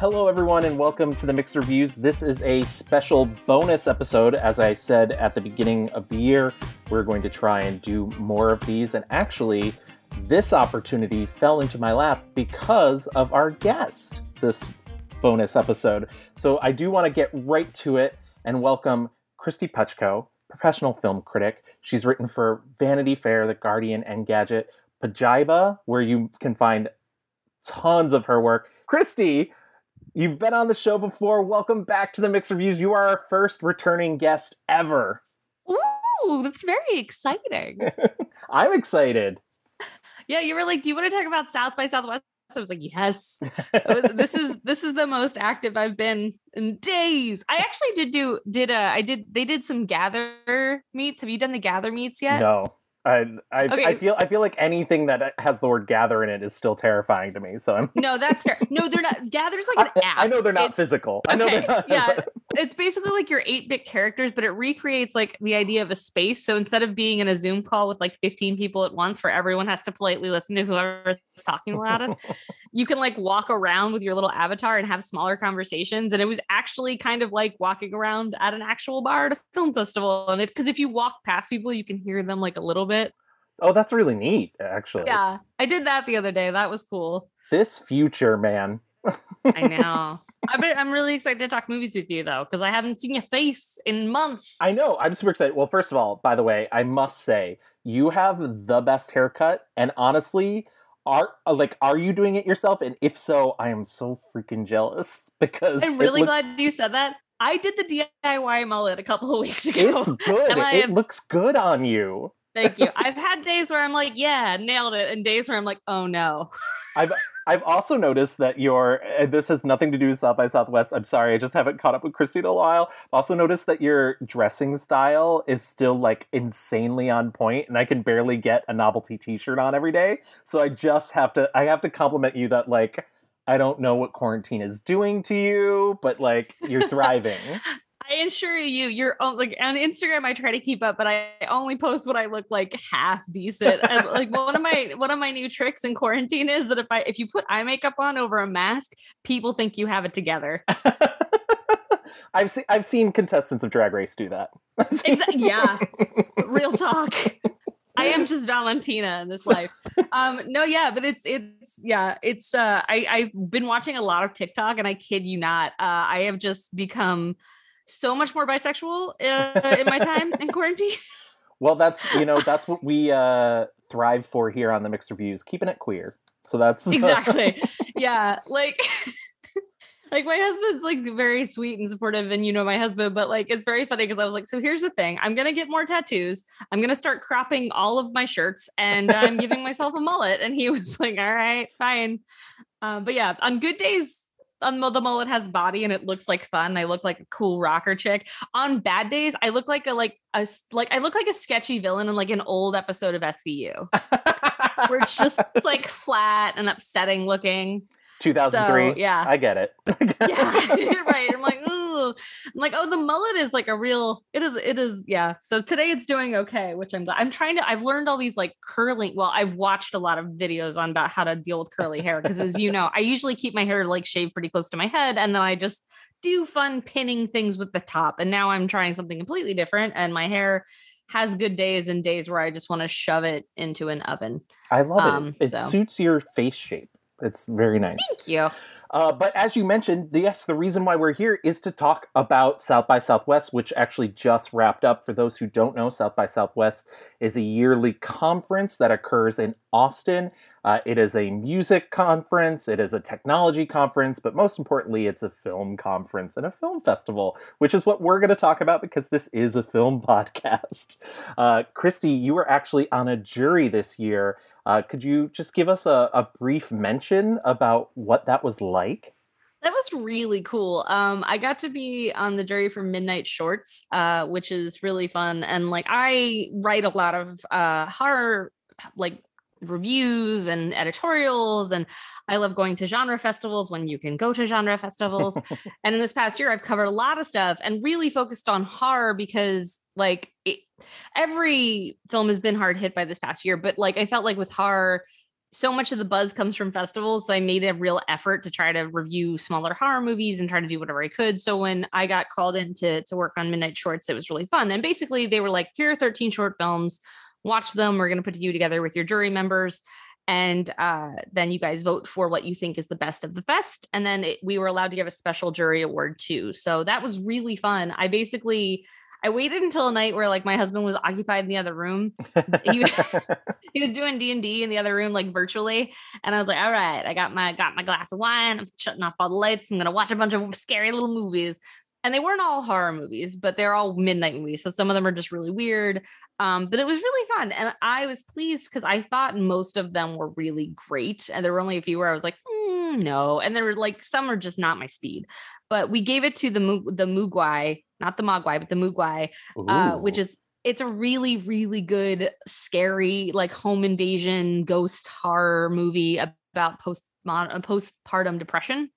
Hello, everyone, and welcome to The Mixed Reviews. This is a special bonus episode. As I said at the beginning of the year, we're going to try and do more of these. And actually, this opportunity fell into my lap because of our guest this bonus episode. So I do want to get right to it and welcome Kristy Puchko, professional film critic. She's written for Vanity Fair, The Guardian, and Engadget, Pajiba, where you can find tons of her work. Kristy, you've been on the show before. Welcome back to The Mixed Reviews. You are our first returning guest ever. Ooh, that's very exciting. I'm excited. Yeah, you were like, do you want to talk about South by Southwest? I was like, yes. This is the most active I've been in days. I actually did some gather meets. Have you done the gather meets yet? No. Okay. I feel like anything that has the word gather in it is still terrifying to me. So I'm No, that's fair. No, they're not. Gather's like an app. I know they're not physical. I know they're not. Yeah. It's basically like your 8-bit characters, but it recreates like the idea of a space. So instead of being in a Zoom call with like 15 people at once where everyone has to politely listen to whoever's talking about us, you can like walk around with your little avatar and have smaller conversations. And it was actually kind of like walking around at an actual bar at a film festival. And because if you walk past people, you can hear them like a little bit. Oh, that's really neat, actually. Yeah, I did that the other day. That was cool. This future, man. I know. I'm really excited to talk movies with you, though, because I haven't seen your face in months. I know. I'm super excited. Well, first of all, by the way, I must say, you have the best haircut. And honestly, are you doing it yourself? And if so, I am so freaking jealous because I'm really glad you said that. I did the DIY mullet a couple of weeks ago. It's good. It looks good on you. Thank you. I've had days where I'm like, yeah, nailed it. And days where I'm like, oh, no. I've also noticed that this has nothing to do with South by Southwest. I'm sorry. I just haven't caught up with Kristy in a while. I've also noticed that your dressing style is still like insanely on point, and I can barely get a novelty t-shirt on every day. So I have to compliment you that like, I don't know what quarantine is doing to you, but like you're thriving. I assure you, you're like on Instagram. I try to keep up, but I only post what I look like half decent. And, like one of my new tricks in quarantine is that if you put eye makeup on over a mask, people think you have it together. I've seen contestants of Drag Race do that. Yeah, real talk. I am just Valentina in this life. No, yeah, but it's I've been watching a lot of TikTok, and I kid you not, I have just become so much more bisexual in my time in quarantine. Well, that's what we thrive for here on The Mixed Reviews, keeping it queer. So that's exactly. Yeah. Like my husband's like very sweet and supportive, and you know my husband, but like it's very funny because I was like, so here's the thing, I'm gonna get more tattoos, I'm gonna start cropping all of my shirts, and I'm giving myself a mullet. And he was like, all right, fine. But yeah, on good days, the mullet has body and it looks like fun. I look like a cool rocker chick. On bad days, I look like a sketchy villain in like an old episode of SVU, where it's just like flat and upsetting looking. 2003. So, yeah, I get it. Yeah, right. I'm like, ooh. I'm like, oh, the mullet is like a real. It is. Yeah. So today it's doing okay, which I'm glad. I've learned all these like curling. Well, I've watched a lot of videos on about how to deal with curly hair because, as you know, I usually keep my hair like shaved pretty close to my head, and then I just do fun pinning things with the top. And now I'm trying something completely different, and my hair has good days and days where I just want to shove it into an oven. I love it. It suits your face shape. It's very nice. Thank you. But as you mentioned, yes, the reason why we're here is to talk about South by Southwest, which actually just wrapped up. For those who don't know, South by Southwest is a yearly conference that occurs in Austin. It is a music conference, it is a technology conference, but most importantly, it's a film conference and a film festival, which is what we're going to talk about because this is a film podcast. Kristy, you were actually on a jury this year. Could you just give us a brief mention about what that was like? That was really cool. I got to be on the jury for Midnight Shorts, which is really fun. And like, I write a lot of horror, like, reviews and editorials, and I love going to genre festivals when you can go to genre festivals. And in this past year, I've covered a lot of stuff and really focused on horror because like every film has been hard hit by this past year, but like I felt like with horror, so much of the buzz comes from festivals. So I made a real effort to try to review smaller horror movies and try to do whatever I could. So when I got called in to work on Midnight Shorts, it was really fun. And basically they were like, here are 13 short films, watch them. We're going to put you together with your jury members. And then you guys vote for what you think is the best of the fest. And then we were allowed to give a special jury award too. So that was really fun. I waited until a night where like my husband was occupied in the other room. He was doing D&D in the other room, like virtually. And I was like, all right, I got my glass of wine. I'm shutting off all the lights. I'm going to watch a bunch of scary little movies. And they weren't all horror movies, but they're all midnight movies. So some of them are just really weird. But it was really fun. And I was pleased because I thought most of them were really great. And there were only a few where I was like, no. And there were like, some are just not my speed. But we gave it to the Mugwai, not the Mogwai, but the Mugwai, which is, it's a really, really good, scary, like home invasion, ghost horror movie about postpartum depression.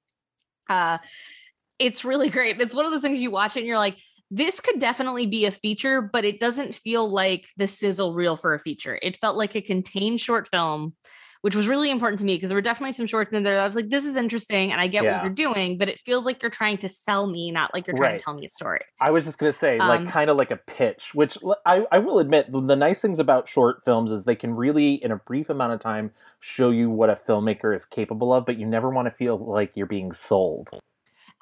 It's really great. It's one of those things you watch it and you're like, this could definitely be a feature, but it doesn't feel like the sizzle reel for a feature. It felt like a contained short film, which was really important to me because there were definitely some shorts in there that I was like, this is interesting and I get what you're doing, but it feels like you're trying to sell me, not like you're trying to tell me a story. I was just going to say, like kind of like a pitch, which I will admit, the nice things about short films is they can really, in a brief amount of time, show you what a filmmaker is capable of, but you never want to feel like you're being sold.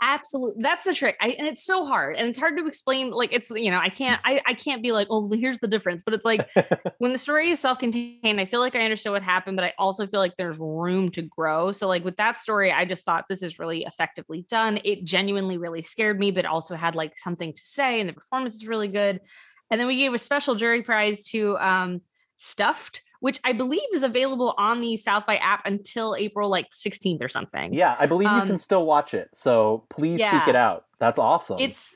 Absolutely. That's the trick. And it's so hard and it's hard to explain. Like it's, you know, I can't be like, oh, well, here's the difference. But it's like when the story is self-contained, I feel like I understood what happened, but I also feel like there's room to grow. So like with that story, I just thought this is really effectively done. It genuinely really scared me, but also had like something to say and the performance is really good. And then we gave a special jury prize to Stuffed, which I believe is available on the South by app until April like 16th or something. Yeah, I believe you can still watch it. So please seek it out. That's awesome. It's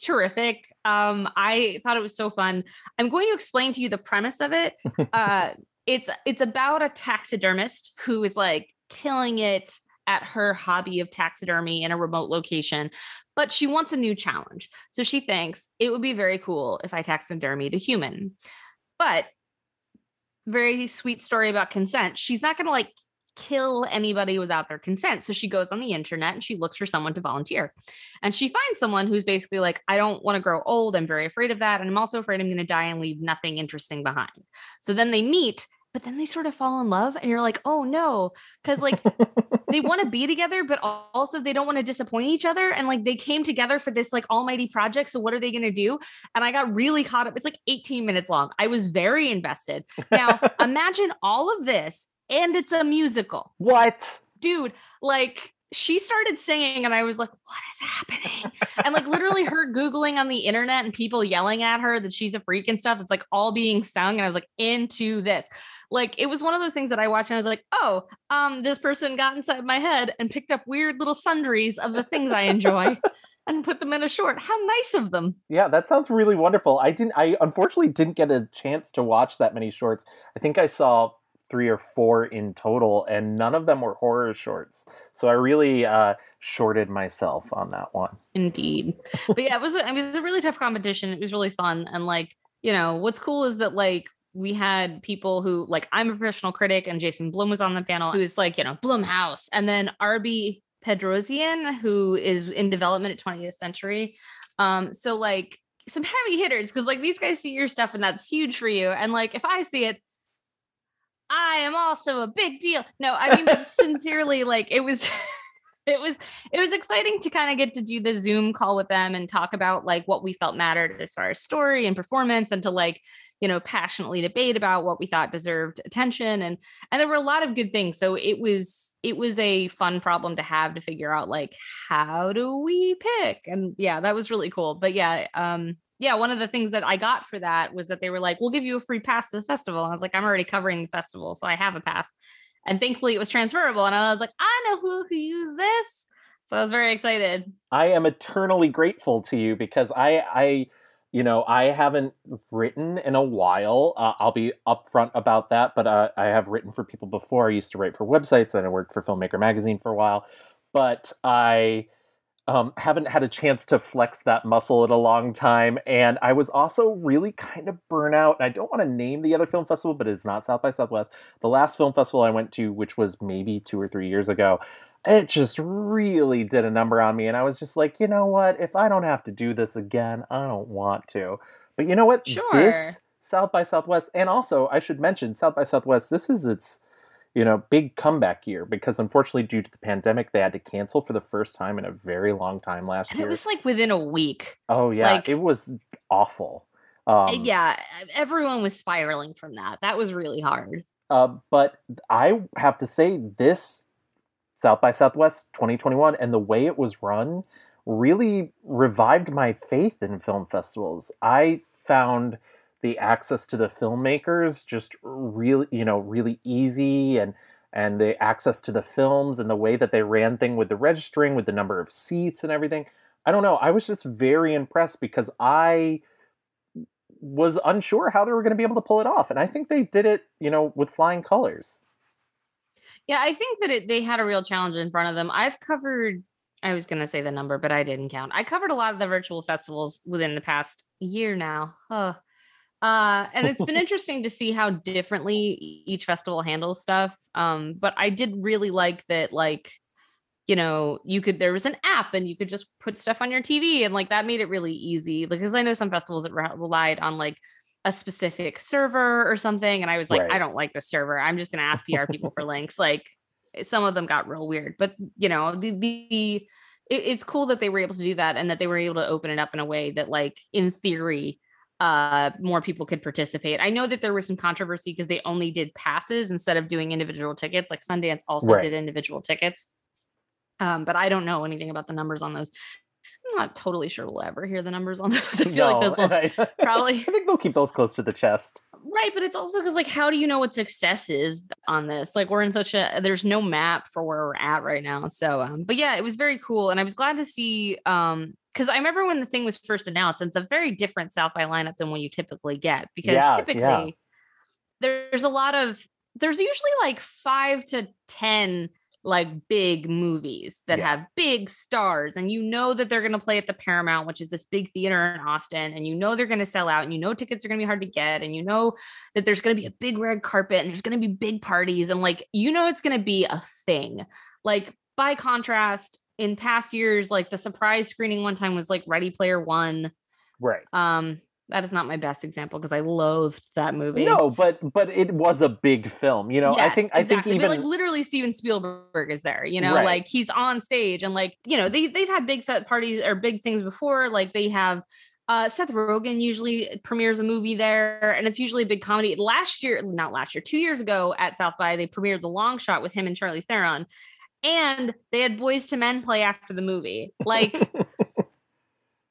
terrific. I thought it was so fun. I'm going to explain to you the premise of it. It's about a taxidermist who is like killing it at her hobby of taxidermy in a remote location, but she wants a new challenge. So she thinks it would be very cool if I taxidermied a human. But very sweet story about consent. She's not going to like kill anybody without their consent. So she goes on the internet and she looks for someone to volunteer. And she finds someone who's basically like, I don't want to grow old. I'm very afraid of that. And I'm also afraid I'm going to die and leave nothing interesting behind. So then they meet, but then they sort of fall in love. And you're like, oh no. Cause like they want to be together, but also they don't want to disappoint each other. And like they came together for this like almighty project. So what are they going to do? And I got really caught up. It's like 18 minutes long. I was very invested. Now imagine all of this and it's a musical. What? Dude, like she started singing and I was like, what is happening? And like literally her Googling on the internet and people yelling at her that she's a freak and stuff. It's like all being sung. And I was like into this. Like it was one of those things that I watched and I was like, oh, this person got inside my head and picked up weird little sundries of the things I enjoy and put them in a short. How nice of them. Yeah, that sounds really wonderful. I unfortunately didn't get a chance to watch that many shorts. I think I saw 3 or 4 in total and none of them were horror shorts. So I really shorted myself on that one. Indeed. But yeah, it was a really tough competition. It was really fun. And like, you know, what's cool is that like, we had people who like, I'm a professional critic and Jason Blum was on the panel, who is like, you know, Blumhouse. And then Arby Pedrosian, who is in development at 20th century. So like some heavy hitters, because like these guys see your stuff and that's huge for you. And like, if I see it, I am also a big deal. No, I mean, sincerely, like it was exciting to kind of get to do the Zoom call with them and talk about like what we felt mattered as far as story and performance and to like, you know, passionately debate about what we thought deserved attention. And there were a lot of good things. So it was a fun problem to have to figure out like, how do we pick? And yeah, that was really cool. But yeah. Yeah. One of the things that I got for that was that they were like, we'll give you a free pass to the festival. And I was like, I'm already covering the festival. So I have a pass and thankfully it was transferable. And I was like, I know who could use this. So I was very excited. I am eternally grateful to you because I haven't written in a while. I'll be upfront about that, but I have written for people before. I used to write for websites and I worked for Filmmaker Magazine for a while, but I Haven't had a chance to flex that muscle in a long time. And I was also really kind of burnout. I don't want to name the other film festival, but it's not South by Southwest. The last film festival I went to, which was maybe 2 or 3 years ago, it just really did a number on me. And I was just like, you know what? If I don't have to do this again, I don't want to. But you know what? Sure. This South by Southwest, and also I should mention South by Southwest, this is its... you know, big comeback year, because unfortunately due to the pandemic, they had to cancel for the first time in a very long time last year. And it was like within a week. Oh yeah. Like, it was awful. Yeah. Everyone was spiraling from that. That was really hard. But I have to say this South by Southwest 2021 and the way it was run really revived my faith in film festivals. I found the access to the filmmakers just really, you know, really easy, and the access to the films and the way that they ran thing with the registering, with the number of seats and everything. I don't know. I was just very impressed because I was unsure how they were going to be able to pull it off. And I think they did it, you know, with flying colors. Yeah, I think that they had a real challenge in front of them. I've covered... I was going to say the number, but I didn't count. I covered a lot of the virtual festivals within the past year now. And it's been interesting to see how differently each festival handles stuff. But I did really like that, like, you know, you could, there was an app and you could just put stuff on your TV, and like that made it really easy. Like, because I know some festivals that relied on like a specific server or something. And I was like, right. I don't like the server. I'm just going to ask PR people for links. Like, some of them got real weird, but you know, it's cool that they were able to do that, and that they were able to open it up in a way that, like, in theory, more people could participate. I know that there was some controversy because they only did passes instead of doing individual tickets. Like Sundance also did individual tickets. But I don't know anything about the numbers on those. I'm not totally sure we'll ever hear the numbers on those. I think they'll keep those close to the chest. Right. But it's also because, like, how do you know what success is on this? Like, we're in such a, there's no map for where we're at right now. So, but yeah, it was very cool. And I was glad to see, because I remember when the thing was first announced, and it's a very different South by lineup than what you typically get, because typically there's usually like 5 to 10 like big movies that have big stars, and you know that they're going to play at the Paramount, which is this big theater in Austin, and you know they're going to sell out, and you know tickets are going to be hard to get, and you know that there's going to be a big red carpet, and there's going to be big parties, and like, you know, it's going to be a thing. Like, by contrast, in past years, like the surprise screening one time was like Ready Player One. Right. That is not my best example because I loathed that movie. No, but it was a big film, you know. Yes, I think even, but like, literally Steven Spielberg is there, you know, like he's on stage, and like, you know, they've had big parties or big things before. Like, they have Seth Rogen usually premieres a movie there, and it's usually a big comedy. 2 years ago at South by, they premiered The Long Shot with him and Charlize Theron, and they had Boyz II Men play after the movie. Like,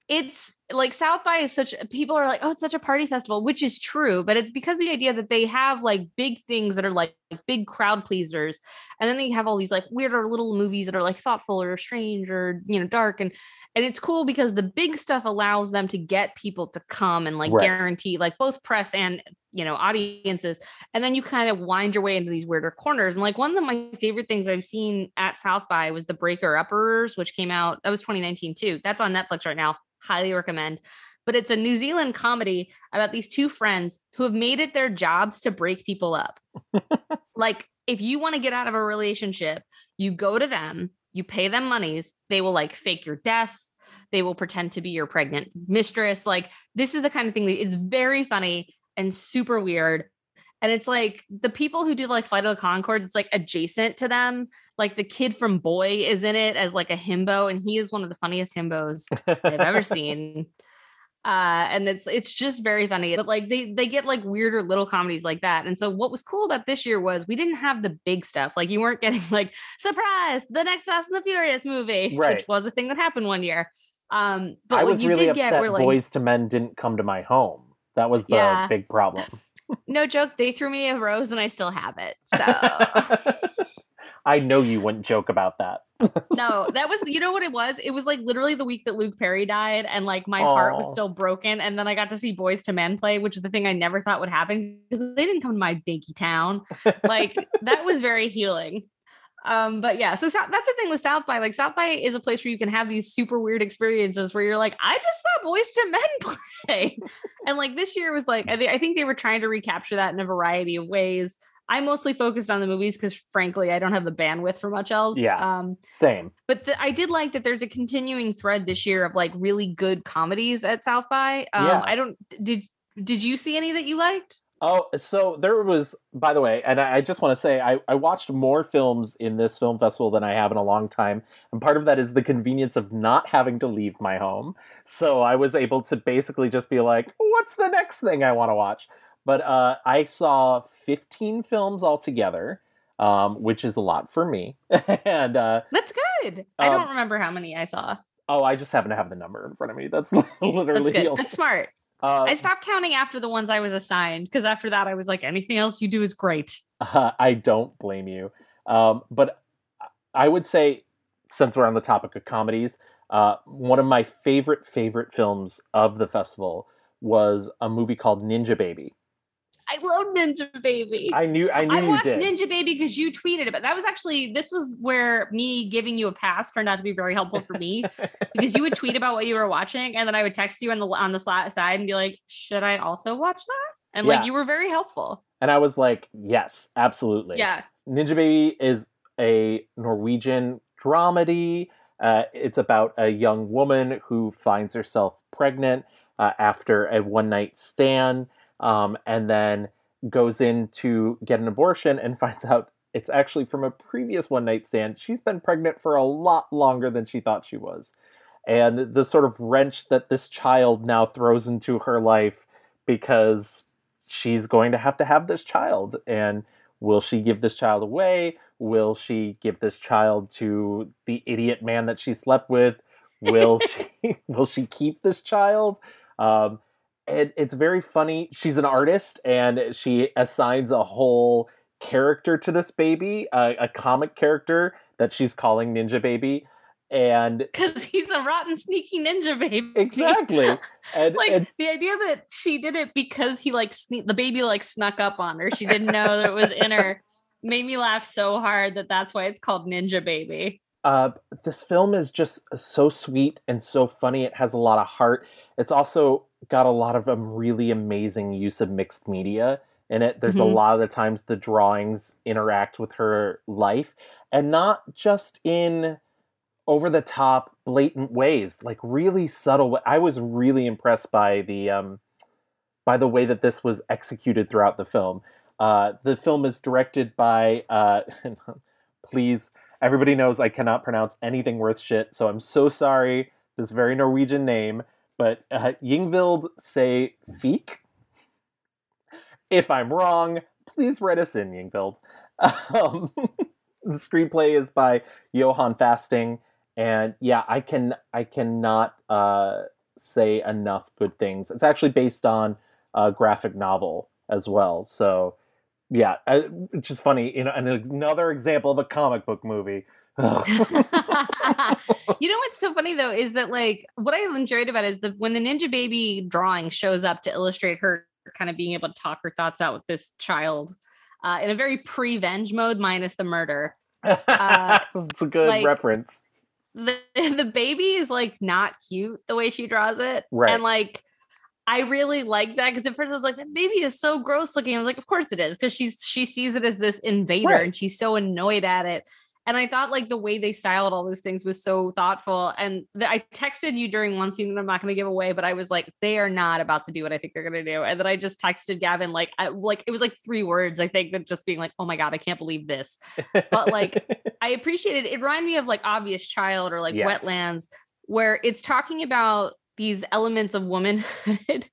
it's like South by is such, people are like, oh, it's such a party festival, which is true, but it's because the idea that they have like big things that are like big crowd pleasers, and then they have all these like weirder little movies that are like thoughtful or strange or, you know, dark, and it's cool because the big stuff allows them to get people to come and like guarantee like both press and, you know, audiences, and then you kind of wind your way into these weirder corners. And like, one of my favorite things I've seen at South by was The Breaker Uppers, which came out, that was 2019 too. That's on Netflix right now. Highly recommend. But it's a New Zealand comedy about these two friends who have made it their jobs to break people up. Like, if you want to get out of a relationship, you go to them, you pay them monies, they will like fake your death, they will pretend to be your pregnant mistress. Like, this is the kind of thing that, it's very funny and super weird. And it's like the people who do like Flight of the Conchords, it's like adjacent to them. Like, the kid from Boy is in it as like a himbo, and he is one of the funniest himbos I've ever seen. And it's just very funny. But like, they get like weirder little comedies like that. And so what was cool about this year was we didn't have the big stuff. Like, you weren't getting like, surprise, the next Fast and the Furious movie, which was a thing that happened one year. But I was really upset Boyz II Men didn't come to my home. That was the big problem. No joke. They threw me a rose and I still have it. So I know you wouldn't joke about that. No, that was, you know what it was? It was like literally the week that Luke Perry died, and like my heart was still broken. And then I got to see Boyz II Men play, which is the thing I never thought would happen because they didn't come to my dinky town. Like, that was very healing. But yeah, so that's the thing with South by. Like, South by is a place where you can have these super weird experiences where you're like, I just saw Boyz II Men play. And like this year was like, I think they were trying to recapture that in a variety of ways. I mostly focused on the movies because frankly, I don't have the bandwidth for much else. Yeah, same. But I did like that there's a continuing thread this year of like really good comedies at South by. Yeah. Did you see any that you liked? Oh, so there was, by the way, and I just want to say, I watched more films in this film festival than I have in a long time. And part of that is the convenience of not having to leave my home. So I was able to basically just be like, what's the next thing I want to watch? But I saw 15 films altogether, which is a lot for me. And that's good. I don't remember how many I saw. Oh, I just happen to have the number in front of me. That's literally... That's good. That's smart. I stopped counting after the ones I was assigned, because after that I was like, anything else you do is great. I don't blame you. But I would say, since we're on the topic of comedies, one of my favorite films of the festival was a movie called Ninjababy. I love Ninjababy. I knew you did. I watched Ninjababy because you tweeted about it. This was where me giving you a pass turned out to be very helpful for me, because you would tweet about what you were watching, and then I would text you on the side and be like, "Should I also watch that?" And yeah, like you were very helpful. And I was like, "Yes, absolutely." Yeah. Ninjababy is a Norwegian dramedy. It's about a young woman who finds herself pregnant after a one-night stand. And then goes in to get an abortion and finds out it's actually from a previous one-night stand. She's been pregnant for a lot longer than she thought she was. And the sort of wrench that this child now throws into her life, because she's going to have this child. And will she give this child away? Will she give this child to the idiot man that she slept with? Will she keep this child? It's very funny. She's an artist, and she assigns a whole character to this baby, a comic character that she's calling Ninja Baby, and because he's a rotten, sneaky ninja baby. Exactly. And, like, and the idea that she did it because he the baby snuck up on her. She didn't know that it was in her. Made me laugh so hard that's why it's called Ninja Baby. This film is just so sweet and so funny. It has a lot of heart. It's also got a lot of really amazing use of mixed media in it. There's a lot of the times the drawings interact with her life, and not just in over-the-top, blatant ways, like really subtle. I was really impressed by the way that this was executed throughout the film. The film is directed by... please... Everybody knows I cannot pronounce anything worth shit, so I'm so sorry. This very Norwegian name, but Yngvild Sæfik. If I'm wrong, please write us in, Yngvild. The screenplay is by Johan Fasting, and yeah, I cannot say enough good things. It's actually based on a graphic novel as well, so. Yeah, which is funny. And another example of a comic book movie. You know what's so funny, though, is that, like, what I enjoyed about it is that when the Ninja Baby drawing shows up to illustrate her kind of being able to talk her thoughts out with this child in a very pre-venge mode, minus the murder. It's a good reference. The baby is, like, not cute the way she draws it. Right. And, like... I really like that, because at first I was like, that baby is so gross looking. I was like, of course it is, because she sees it as this invader, right, and she's so annoyed at it. And I thought, like, the way they styled all those things was so thoughtful. And I texted you during one scene that I'm not going to give away, but I was like, they are not about to do what I think they're going to do. And then I just texted Gavin, it was like 3 words, I think, that just being like, oh my God, I can't believe this. But like, I appreciated it. It reminded me of like Obvious Child or like yes, Wetlands, where it's talking about these elements of womanhood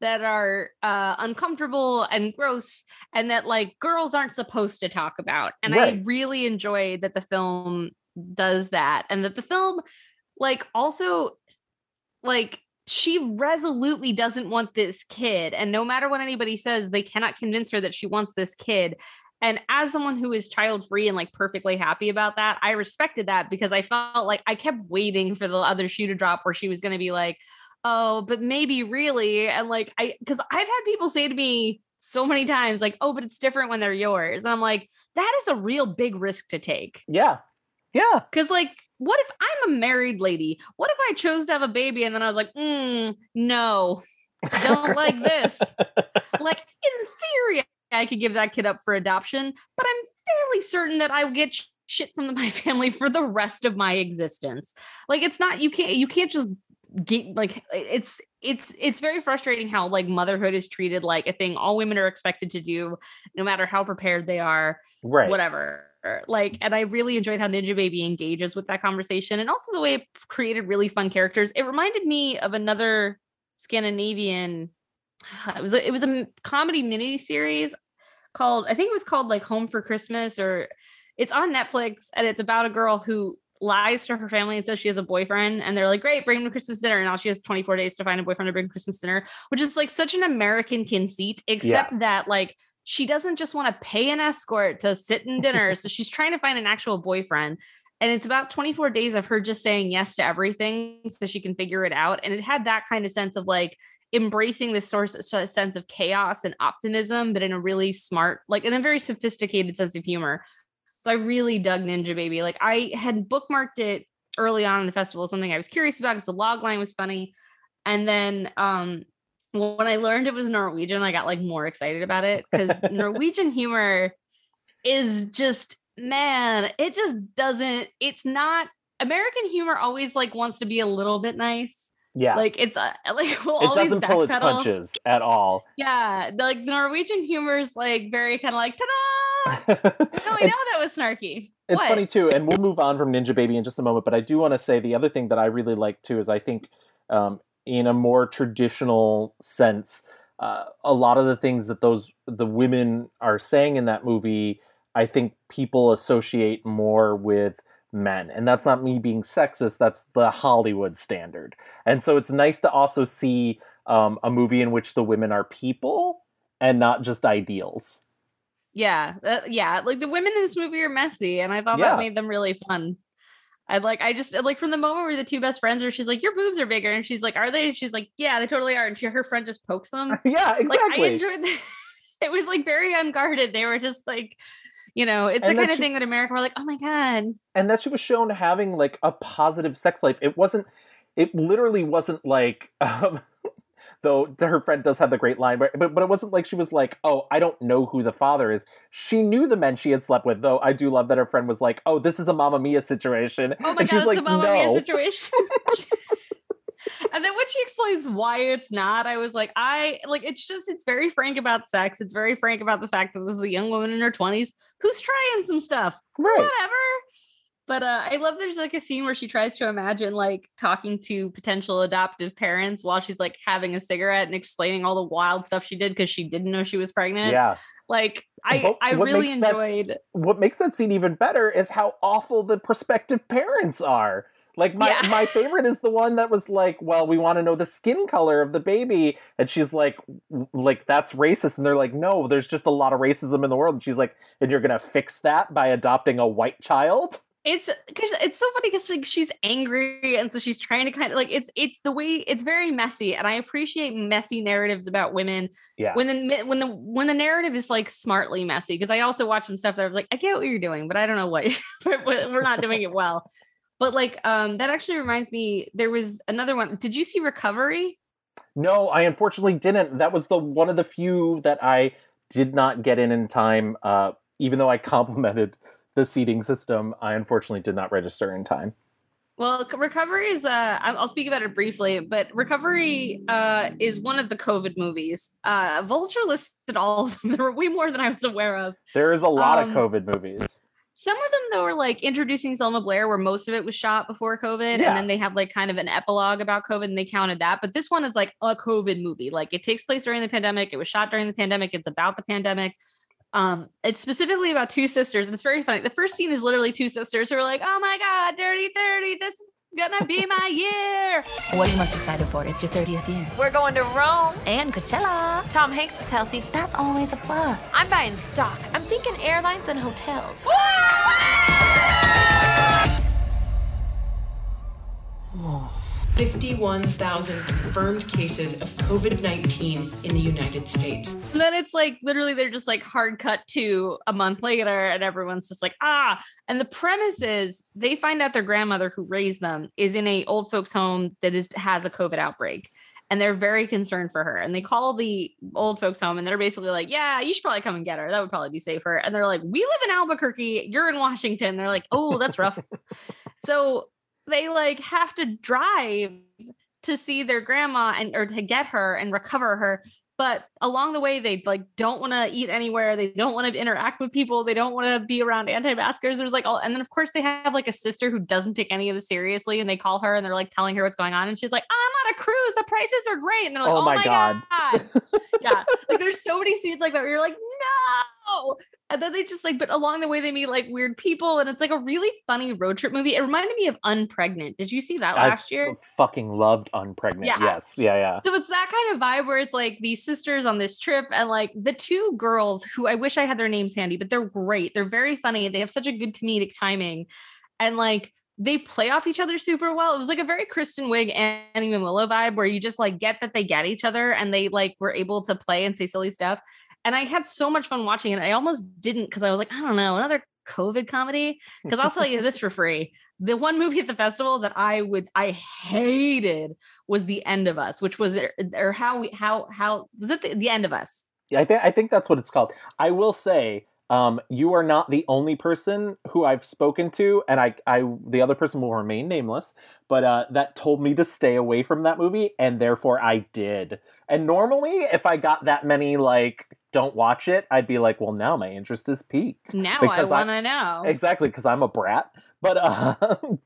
that are uncomfortable and gross, and that like girls aren't supposed to talk about. And right, I really enjoyed that the film does that. And that the film also she resolutely doesn't want this kid. And no matter what anybody says, they cannot convince her that she wants this kid. And as someone who is child free and like perfectly happy about that, I respected that, because I felt like I kept waiting for the other shoe to drop where she was going to be like, oh, but maybe really. And like, because I've had people say to me so many times, like, oh, but it's different when they're yours. And I'm like, that is a real big risk to take. Yeah. Yeah. Because, like, what if I'm a married lady? What if I chose to have a baby and then I was like, no, don't like this. Like, in theory, I could give that kid up for adoption, but I'm fairly certain that I will get shit from my family for the rest of my existence. Like, it's not, you can't just get, like, it's very frustrating how, like, motherhood is treated like a thing all women are expected to do, no matter how prepared they are, right? Whatever. Like, and I really enjoyed how Ninjababy engages with that conversation, and also the way it created really fun characters. It reminded me of another Scandinavian, it was a comedy mini series called, I think it was called like Home for Christmas, or it's on Netflix, and it's about a girl who lies to her family and says she has a boyfriend, and they're like, great, bring him to Christmas dinner, and now she has 24 days to find a boyfriend to bring Christmas dinner, which is like such an American conceit, except that, like, she doesn't just want to pay an escort to sit in dinner. So she's trying to find an actual boyfriend. And it's about 24 days of her just saying yes to everything so she can figure it out. And it had that kind of sense of, like, embracing this sense of chaos and optimism, but in a really smart, like, in a very sophisticated sense of humor. So I really dug Ninjababy. Like, I had bookmarked it early on in the festival, something I was curious about because the log line was funny. And then, when I learned it was Norwegian, I got, like, more excited about it, because Norwegian humor is just, man, it just doesn't, it's not, American humor always, like, wants to be a little bit nice. Yeah. Like, it's like, we'll always backpedal. It doesn't pull its punches at all. Yeah. Like, Norwegian humor is, like, very kind of like, ta-da! No, I know that was snarky. It's what? Funny too. And we'll move on from Ninjababy in just a moment, but I do want to say the other thing that I really like too is I think, in a more traditional sense, a lot of the things that the women are saying in that movie, I think people associate more with men. And that's not me being sexist, that's the Hollywood standard. And so it's nice to also see a movie in which the women are people and not just ideals. Yeah, like, the women in this movie are messy, and I thought that made them really fun. I just from the moment where the two best friends are, she's like, your boobs are bigger. And she's like, are they? She's like, yeah, they totally are. And her friend just pokes them. Yeah, exactly. Like, I enjoyed that. It was, like, very unguarded. They were just like, you know, it's the kind of thing that America were like, oh my God. And that she was shown having, like, a positive sex life. It literally wasn't like, though her friend does have the great line, but it wasn't like she was like, oh, I don't know who the father is. She knew the men she had slept with, though I do love that her friend was like, oh, this is a Mamma Mia situation. Oh my God, it's like, a Mamma Mia situation. And then when she explains why it's not, I was like, it's very frank about sex. It's very frank about the fact that this is a young woman in her 20s who's trying some stuff. Right. Whatever. But I love there's, like, a scene where she tries to imagine, like, talking to potential adoptive parents while she's, like, having a cigarette and explaining all the wild stuff she did because she didn't know she was pregnant. Yeah. Like, what makes that scene even better is how awful the prospective parents are. Like, my favorite is the one that was like, well, we want to know the skin color of the baby. And she's like, that's racist. And they're like, no, there's just a lot of racism in the world. And she's like, and you're going to fix that by adopting a white child? It's so funny because, like, she's angry, and so she's trying to kind of, like, it's the way it's very messy, and I appreciate messy narratives about women. Yeah. When the narrative is, like, smartly messy, because I also watched some stuff that I was like, I get what you're doing, but I don't know what we're not doing it well. But, like, that actually reminds me, there was another one. Did you see Recovery? No, I unfortunately didn't. That was the one of the few that I did not get in time, even though I complimented the seating system. I unfortunately did not register in time. Well, Recovery is, I'll speak about it briefly, but Recovery is one of the COVID movies. Vulture listed all of them. There were way more than I was aware of. There is a lot of COVID movies. Some of them, though, are, like, introducing Selma Blair, where most of it was shot before COVID. Yeah. And then they have, like, kind of an epilogue about COVID, and they counted that. But this one is, like, a COVID movie. Like, it takes place during the pandemic. It was shot during the pandemic. It's about the pandemic. It's specifically about two sisters, and it's very funny. The first scene is literally two sisters who are like, oh my God, Dirty 30, this is gonna be my year. What are you most excited for? It's your 30th year. We're going to Rome. And Coachella. Tom Hanks is healthy. That's always a plus. I'm buying stock. I'm thinking airlines and hotels. Oh, 51,000 confirmed cases of COVID-19 in the United States. And then it's like, literally, they're just like hard cut to a month later and everyone's just like, ah. And the premise is they find out their grandmother who raised them is in an old folks home that has a COVID outbreak. And they're very concerned for her. And they call the old folks home and they're basically like, yeah, you should probably come and get her. That would probably be safer. And they're like, we live in Albuquerque. You're in Washington. They're like, oh, that's rough. So they like have to drive to see their grandma and or to get her and recover her. But along the way, they like don't want to eat anywhere. They don't want to interact with people. They don't want to be around anti-maskers. There's like all, and then of course they have like a sister who doesn't take any of this seriously. And they call her and they're like telling her what's going on. And she's like, I'm on a cruise. The prices are great. And they're like, oh my God. Yeah. Like there's so many scenes like that where you're like, no. And then they just like, but along the way they meet like weird people. And it's like a really funny road trip movie. It reminded me of Unpregnant. Did you see that last year? I fucking loved Unpregnant. Yeah. Yes. Yeah. Yeah. So it's that kind of vibe where it's like these sisters on this trip and like the two girls who I wish I had their names handy, but they're great. They're very funny and they have such a good comedic timing. And like, they play off each other super well. It was like a very Kristen Wiig and Annie Manillo vibe where you just like get that they get each other and they like were able to play and say silly stuff. And I had so much fun watching it. I almost didn't because I was like, I don't know, another COVID comedy. Because I'll tell you this for free. The one movie at the festival that I hated was The End of Us, which was, or how was it The End of Us? Yeah, I think that's what it's called. I will say, you are not the only person who I've spoken to, and the other person will remain nameless, but that told me to stay away from that movie, and therefore I did. And normally, if I got that many, like, don't watch it, I'd be like, well, now my interest is piqued. Now I want to know. Exactly, because I'm a brat. But no,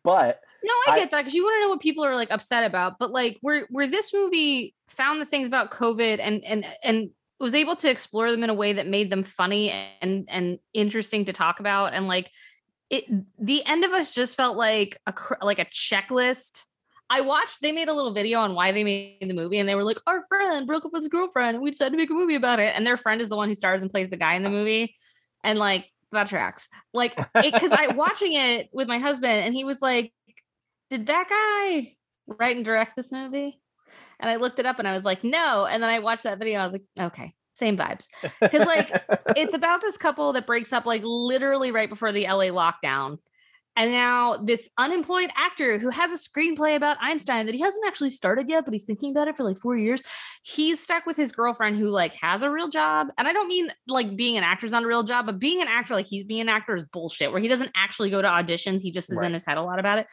I get that because you want to know what people are like upset about. But like where this movie found the things about COVID and was able to explore them in a way that made them funny and interesting to talk about. And like The End of Us just felt like a checklist. I watched, they made a little video on why they made the movie and they were like, our friend broke up with his girlfriend and we decided to make a movie about it. And their friend is the one who stars and plays the guy in the movie. And like, that tracks. Like, because I watching it with my husband and he was like, did that guy write and direct this movie? And I looked it up and I was like, no. And then I watched that video. And I was like, okay, same vibes. Because like, it's about this couple that breaks up like literally right before the LA lockdown. And now this unemployed actor who has a screenplay about Einstein that he hasn't actually started yet, but he's thinking about it for like 4 years. He's stuck with his girlfriend who like has a real job. And I don't mean like being an actor's not a real job, but being an actor, like he's being an actor is bullshit where he doesn't actually go to auditions. He just is in his head a lot about it.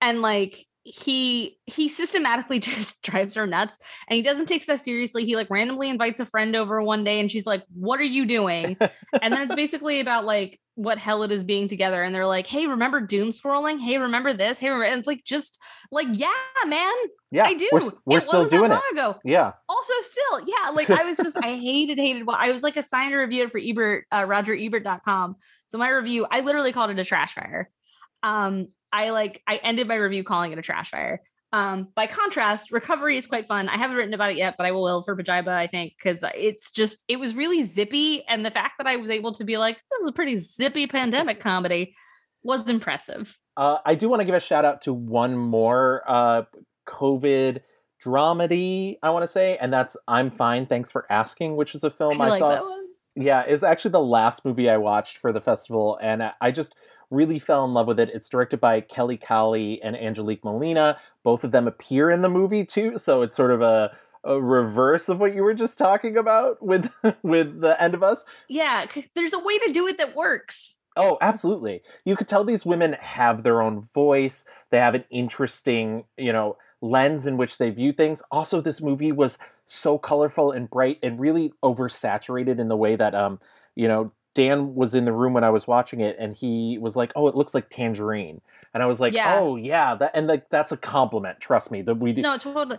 And like, he systematically just drives her nuts and he doesn't take stuff seriously. He like randomly invites a friend over one day and she's like, what are you doing? And then it's basically about like what hell it is being together. And they're like, hey, remember doom scrolling? Hey, remember this? Hey, remember? And it's like, just like, yeah, man, yeah, I do. We're still doing it. Ago. Yeah. Also still. Yeah. Like I was just, I hated. Well, I was like assigned to review it for Ebert, RogerEbert.com. So my review, I literally called it a trash fire. I ended my review calling it a trash fire. By contrast, Recovery is quite fun. I haven't written about it yet, but I will for Pajiba, I think, because it was really zippy. And the fact that I was able to be like, this is a pretty zippy pandemic comedy was impressive. I do want to give a shout out to one more COVID dramedy, I want to say, and that's I'm Fine, Thanks for Asking, which is a film I saw. That one. Yeah, it's actually the last movie I watched for the festival. And I just really fell in love with it. It's directed by Kelly Cowley and Angelique Molina. Both of them appear in the movie too, so it's sort of a reverse of what you were just talking about with The End of Us. Yeah, there's a way to do it that works. Oh, absolutely. You could tell these women have their own voice. They have an interesting, lens in which they view things. Also, this movie was so colorful and bright and really oversaturated in the way that, Dan was in the room when I was watching it and he was like, oh, it looks like Tangerine. And I was like, yeah. Oh yeah. That, and like, that's a compliment. Trust me that we do. No, totally.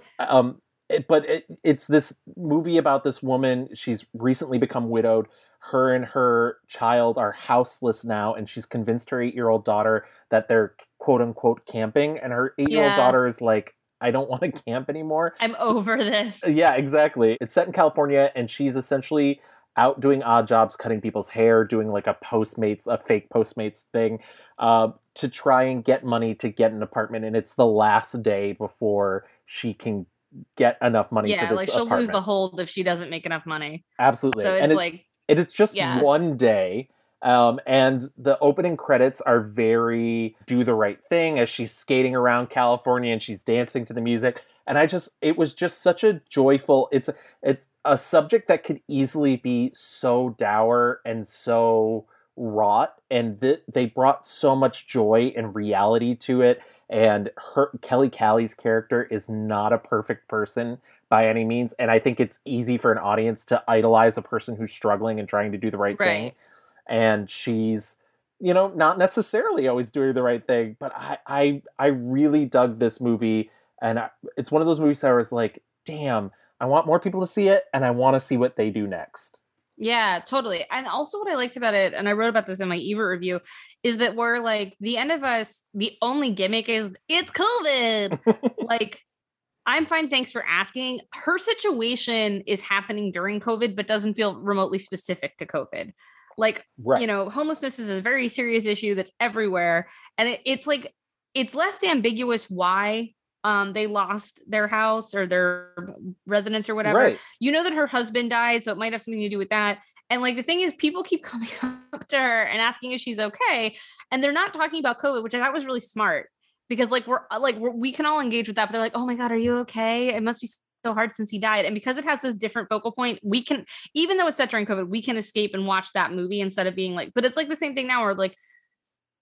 It's this movie about this woman. She's recently become widowed. Her and her child are houseless now. And she's convinced her 8-year-old daughter that they're quote unquote camping. And her 8-year-old daughter is like, I don't want to camp anymore. I'm over this. Yeah, exactly. It's set in California and she's essentially out doing odd jobs, cutting people's hair, doing like a fake Postmates thing, to try and get money to get an apartment. And it's the last day before she can get enough money for this apartment. Yeah, like she'll lose the hold if she doesn't make enough money. Absolutely. So it's like... It's just one day. And the opening credits are very Do the Right Thing as she's skating around California and she's dancing to the music. And it was just such a joyful, it's a subject that could easily be so dour and so wrought. And they brought so much joy and reality to it. And Kelly Callie's character is not a perfect person by any means. And I think it's easy for an audience to idolize a person who's struggling and trying to do the right thing. And she's, not necessarily always doing the right thing. But I really dug this movie. And it's one of those movies that I was like, damn, I want more people to see it. And I want to see what they do next. Yeah, totally. And also what I liked about it, and I wrote about this in my Ebert review, is that we're like, The End of Us, the only gimmick is, it's COVID. Like, I'm fine, thanks for asking. Her situation is happening during COVID, but doesn't feel remotely specific to COVID. Like, right. Homelessness is a very serious issue that's everywhere. And it's left ambiguous why they lost their house or their residence or whatever. Right. That her husband died, so it might have something to do with that. And the thing is, people keep coming up to her and asking if she's okay. And they're not talking about COVID, which I thought was really smart because we can all engage with that, but they're like, oh my God, are you okay? It must be so hard since he died. And because it has this different focal point, we can, even though it's set during COVID, we can escape and watch that movie instead of being like, but it's like the same thing now where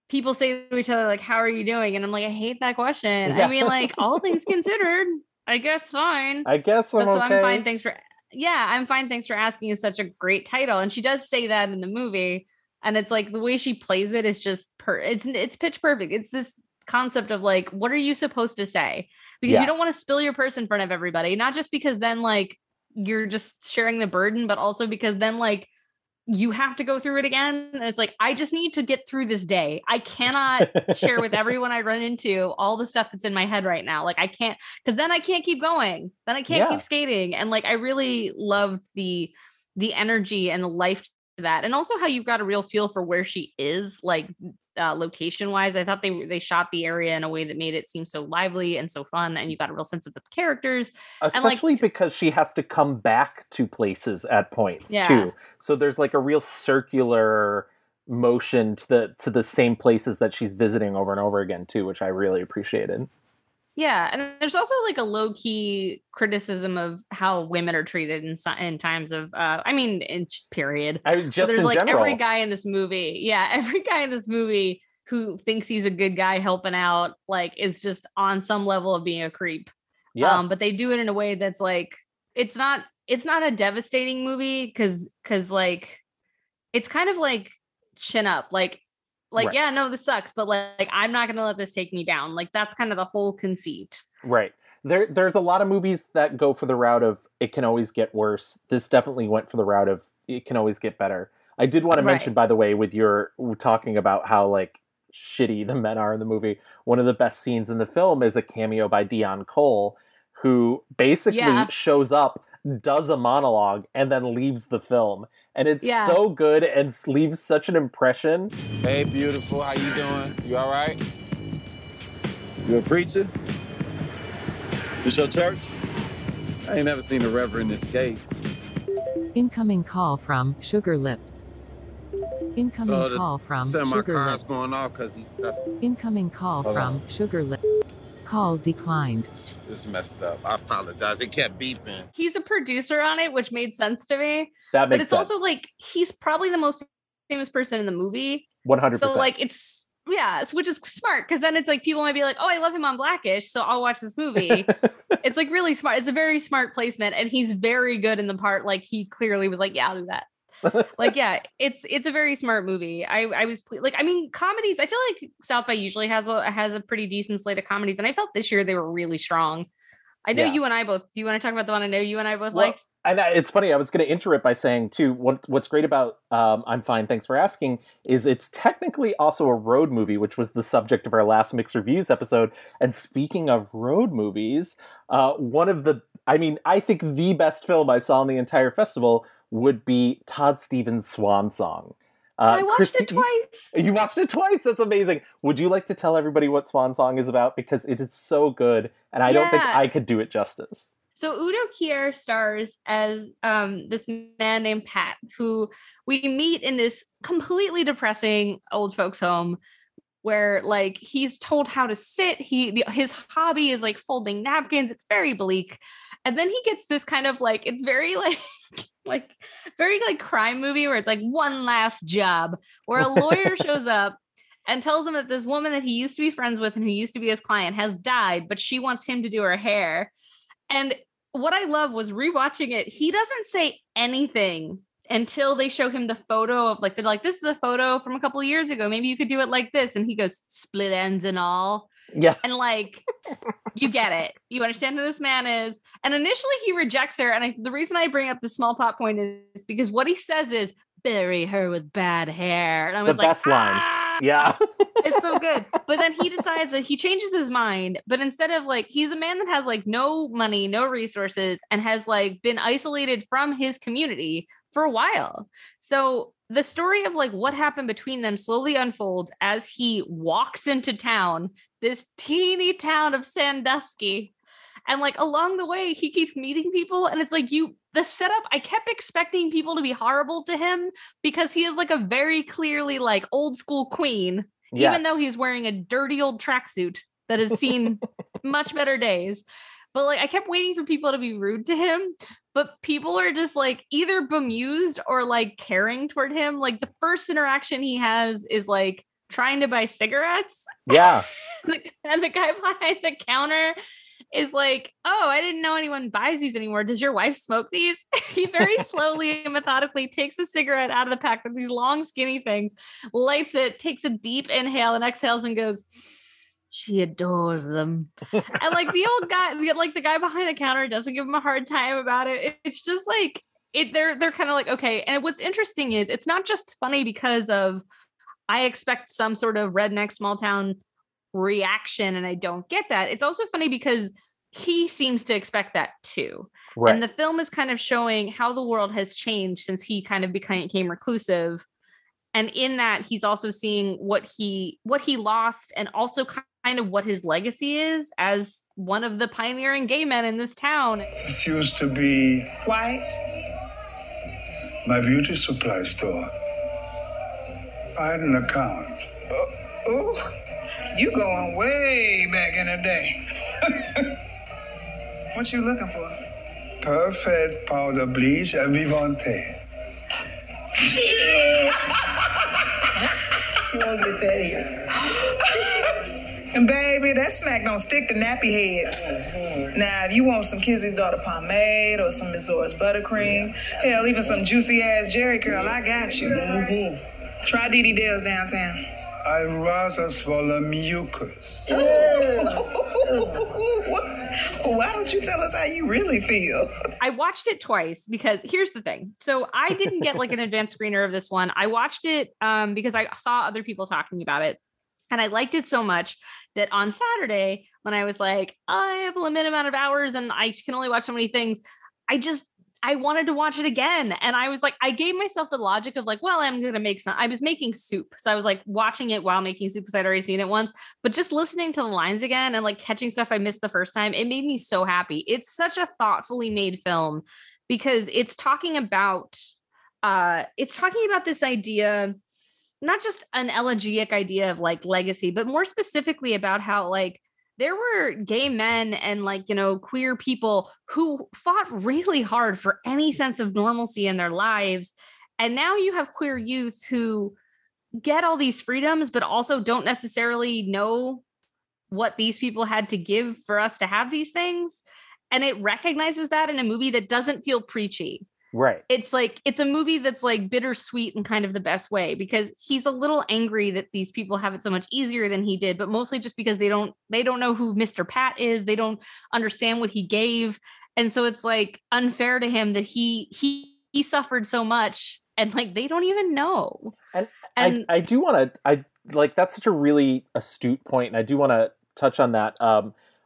people say to each other, like, how are you doing? And I'm like, I hate that question. Yeah. I mean, all things considered, I guess fine. I guess I'm okay. So I'm fine. I'm fine. Thanks for asking is such a great title. And she does say that in the movie. And it's the way she plays it is just, it's pitch perfect. It's this concept of what are you supposed to say? Because you don't want to spill your purse in front of everybody. Not just because then you're just sharing the burden, but also because then you have to go through it again. And it's I just need to get through this day. I cannot share with everyone I run into all the stuff that's in my head right now. I can't, because then I can't keep going. Then I can't keep skating. And I really loved the energy and the life to that. And also how you've got a real feel for where she is, location wise. I thought they shot the area in a way that made it seem so lively and so fun. And you got a real sense of the characters. Especially because she has to come back to places at points too. So there's a real circular motion to the same places that she's visiting over and over again too, which I really appreciated. Yeah, and there's also a low-key criticism of how women are treated in times of, period. There's every guy in this movie. Yeah, every guy in this movie who thinks he's a good guy helping out, is just on some level of being a creep. Yeah. But they do it in a way that's it's not a devastating movie because it's kind of chin up, right. Yeah, no, this sucks, but I'm not going to let this take me down. That's kind of the whole conceit. Right. There's a lot of movies that go for the route of it can always get worse. This definitely went for the route of it can always get better. I did want to mention, by the way, with your talking about how shitty the men are in the movie, one of the best scenes in the film is a cameo by Dion Cole, who basically shows up, does a monologue, and then leaves the film. And it's so good and leaves such an impression. Hey, beautiful. How you doing? You all right? You a preacher? This your church? I ain't never seen a reverend in this case. Incoming call from Sugar Lips. Incoming call from Sugar Lips. Incoming call from Sugar Lips. Call declined. It's messed up. I apologize. It kept beeping. He's a producer on it, which made sense to me. That makes sense. But it's also he's probably the most famous person in the movie. 100%. So it's which is smart because then it's people might be like, oh, I love him on Black-ish, so I'll watch this movie. It's really smart. It's a very smart placement, and he's very good in the part. He clearly was like, yeah, I'll do that. It's a very smart movie. I was comedies. I feel South by usually has a pretty decent slate of comedies, and I felt this year they were really strong. I know you and I both. Do you want to talk about the one I know you and I both liked? And it's funny. I was going to interrupt by saying too. What's great about I'm Fine, Thanks for Asking is it's technically also a road movie, which was the subject of our last Mixed Reviews episode. And speaking of road movies, I think the best film I saw in the entire festival would be Todd Stevens' Swan Song. I watched it twice. You watched it twice? That's amazing. Would you like to tell everybody what Swan Song is about? Because it is so good, and I don't think I could do it justice. So Udo Kier stars as this man named Pat, who we meet in this completely depressing old folks home where, like, he's told how to sit. His hobby is, like, folding napkins. It's very bleak. And then he gets this kind of, like, it's very, like crime movie where it's like one last job, where a lawyer shows up and tells him that this woman that he used to be friends with and who used to be his client has died, but she wants him to do her hair. And what I love was rewatching it. He doesn't say anything until they show him the photo of, like, they're like, this is a photo from a couple of years ago. Maybe you could do it like this. And he goes, split ends and all. Yeah. And, like, you get it. You understand who this man is. And initially he rejects her. And the reason I bring up this small plot point is because what he says is, bury her with bad hair. And I was like, the best line. Yeah. It's so good. But then he decides that he changes his mind. But instead of, like, he's a man that has, like, no money, no resources, and has, like, been isolated from his community for a while. So the story of, like, what happened between them slowly unfolds as he walks into town, this teeny town of Sandusky. And, like, along the way, he keeps meeting people. And it's like, the setup, I kept expecting people to be horrible to him because he is, like, a very clearly, like, old school queen, yes, even though he's wearing a dirty old tracksuit that has seen much better days. But, like, I kept waiting for people to be rude to him, but people are just, like, either bemused or, like, caring toward him. Like, the first interaction he has is, like, trying to buy cigarettes. Yeah. And the guy behind the counter is like, oh, I didn't know anyone buys these anymore. Does your wife smoke these? He very slowly and methodically takes a cigarette out of the pack with these long, skinny things, lights it, takes a deep inhale and exhales and goes, she adores them. And, like, the old guy, like, the guy behind the counter doesn't give him a hard time about it. It's just like they're kind of like, okay. And what's interesting is it's not just funny because of, I expect some sort of redneck small town reaction, and I don't get that. It's also funny because he seems to expect that too. Right. And the film is kind of showing how the world has changed since he kind of became reclusive. And in that, he's also seeing what he lost and also kind of what his legacy is as one of the pioneering gay men in this town. This used to be white. My beauty supply store. I had an account. Oh, you going way back in the day. What you looking for? Perfect powder bleach and vivante. You won't get that here. And baby, that snack don't stick to nappy heads. Mm-hmm. Now, if you want some Kizzy's Daughter pomade or some Miss Zora's buttercream, hell, even some juicy-ass Jerry Curl, I got you. Mm-hmm. Try Dee Dee Dale's downtown. I rather swallow mucus. Why don't you tell us how you really feel? I watched it twice because here's the thing. So I didn't get, like, an advanced screener of this one. I watched it because I saw other people talking about it. And I liked it so much that on Saturday, when I was like, I have a limited amount of hours and I can only watch so many things, I wanted to watch it again. And I was like, I gave myself the logic of, like, well, I'm going to make some, I was making soup. So I was, like, watching it while making soup because I'd already seen it once, but just listening to the lines again and, like, catching stuff I missed the first time, it made me so happy. It's such a thoughtfully made film because it's talking about, this idea, not just an elegiac idea of, like, legacy, but more specifically about how, like, there were gay men and, like, you know, queer people who fought really hard for any sense of normalcy in their lives. And now you have queer youth who get all these freedoms, but also don't necessarily know what these people had to give for us to have these things. And it recognizes that in a movie that doesn't feel preachy. Right. It's like, it's a movie that's, like, bittersweet in kind of the best way because he's a little angry that these people have it so much easier than he did, but mostly just because they don't know who Mr. Pat is. They don't understand what he gave. And so it's, like, unfair to him that he suffered so much and, like, they don't even know. And I do want to, that's such a really astute point. And I do want to touch on that.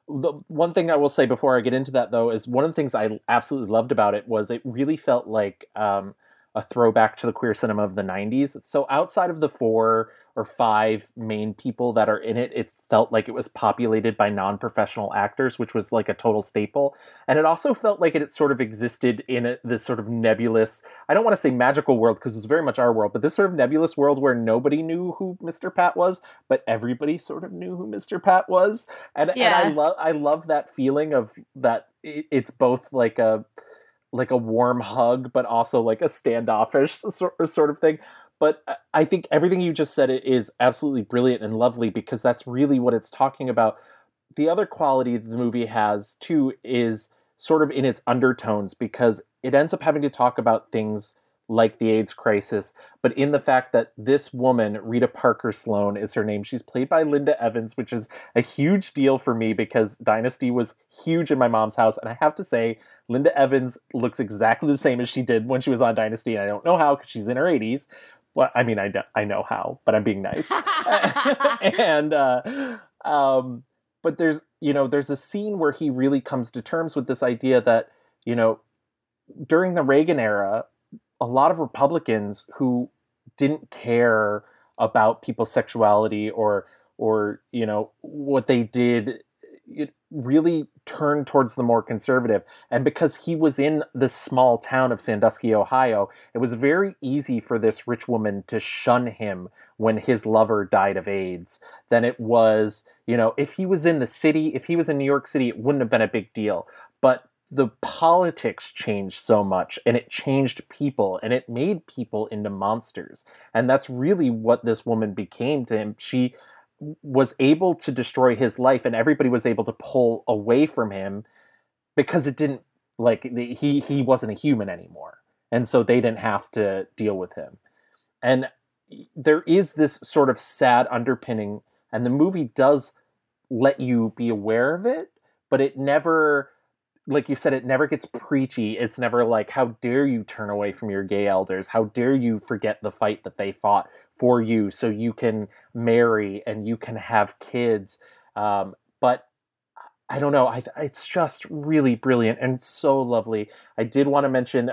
the one thing I will say before I get into that, though, is one of the things I absolutely loved about it was it really felt like a throwback to the queer cinema of the 90s. So outside of the 4 or 5 main people that are in it, it felt like it was populated by non-professional actors, which was like a total staple. And it also felt like it sort of existed in this sort of nebulous, I don't want to say magical world because it's very much our world, but this sort of nebulous world where nobody knew who Mr. Pat was, but everybody sort of knew who Mr. Pat was. And, yeah. And I love that feeling of that it's both like a warm hug, but also like a standoffish sort of thing. But I think everything you just said is absolutely brilliant and lovely because that's really what it's talking about. The other quality the movie has, too, is sort of in its undertones because it ends up having to talk about things like the AIDS crisis, but in the fact that this woman, Rita Parker Sloan is her name, she's played by Linda Evans, which is a huge deal for me because Dynasty was huge in my mom's house. And I have to say, Linda Evans looks exactly the same as she did when she was on Dynasty. And I don't know how because she's in her 80s. Well, I mean, I know how, but I'm being nice. And, but there's, you know, there's a scene where he really comes to terms with this idea that, you know, during the Reagan era, a lot of Republicans who didn't care about people's sexuality or, you know, what they did, it really turned towards the more conservative. And because he was in this small town of Sandusky, Ohio, it was very easy for this rich woman to shun him when his lover died of AIDS than it was, you know, if he was in the city, if he was in New York City, it wouldn't have been a big deal. But the politics changed so much, and it changed people, and it made people into monsters. And that's really what this woman became to him. She was able to destroy his life, and everybody was able to pull away from him because it didn't, like, he wasn't a human anymore. And so they didn't have to deal with him. And there is this sort of sad underpinning, and the movie does let you be aware of it, but it never... Like you said, it never gets preachy. It's never like, how dare you turn away from your gay elders? How dare you forget the fight that they fought for you so you can marry and you can have kids? But I don't know. It's just really brilliant and so lovely. I did want to mention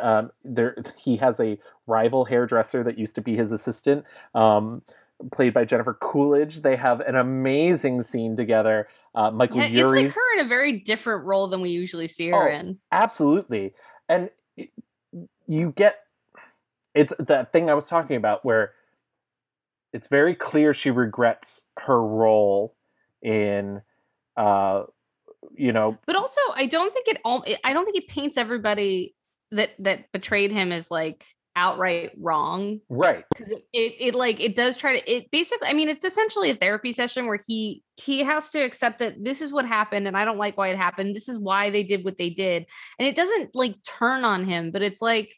he has a rival hairdresser that used to be his assistant, played by Jennifer Coolidge. They have an amazing scene together. Michael Urie. It's like her in a very different role than we usually see her in. Absolutely. And you get, it's that thing I was talking about where it's very clear she regrets her role in, you know. But also I don't think it paints everybody that betrayed him as like outright wrong. Right. Because it does try to, it basically, I mean, it's essentially a therapy session where he has to accept that this is what happened and I don't like why it happened. This is why they did what they did. And it doesn't like turn on him, but it's like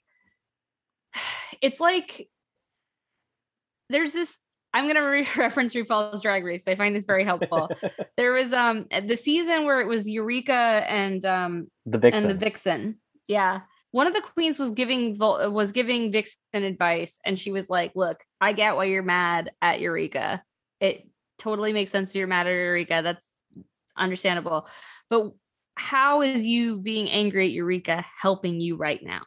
there's this, I'm going to reference RuPaul's Drag Race. I find this very helpful. There was the season where it was Eureka and the Vixen. Yeah. One of the queens was giving Vixen advice, and she was like, look, I get why you're mad at Eureka. It totally makes sense that you're mad at Eureka. That's understandable. But how is you being angry at Eureka helping you right now?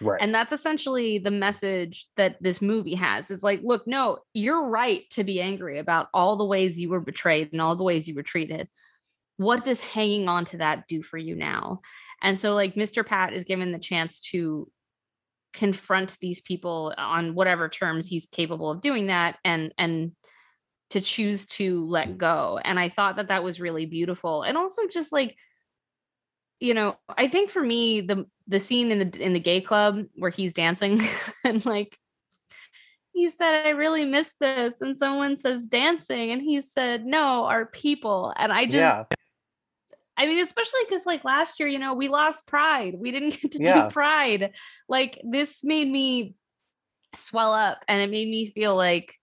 Right. And that's essentially the message that this movie has is like, look, no, you're right to be angry about all the ways you were betrayed and all the ways you were treated. What does hanging on to that do for you now? And so like Mr. Pat is given the chance to confront these people on whatever terms he's capable of doing that and to choose to let go. And I thought that was really beautiful. And also just like, you know, I think for me, the scene in the gay club where he's dancing and like, he said, I really miss this. And someone says dancing. And he said, no, our people. And I just, yeah. I mean, especially because like last year, you know, we lost Pride. We didn't get to do Pride. Like this made me swell up and it made me feel like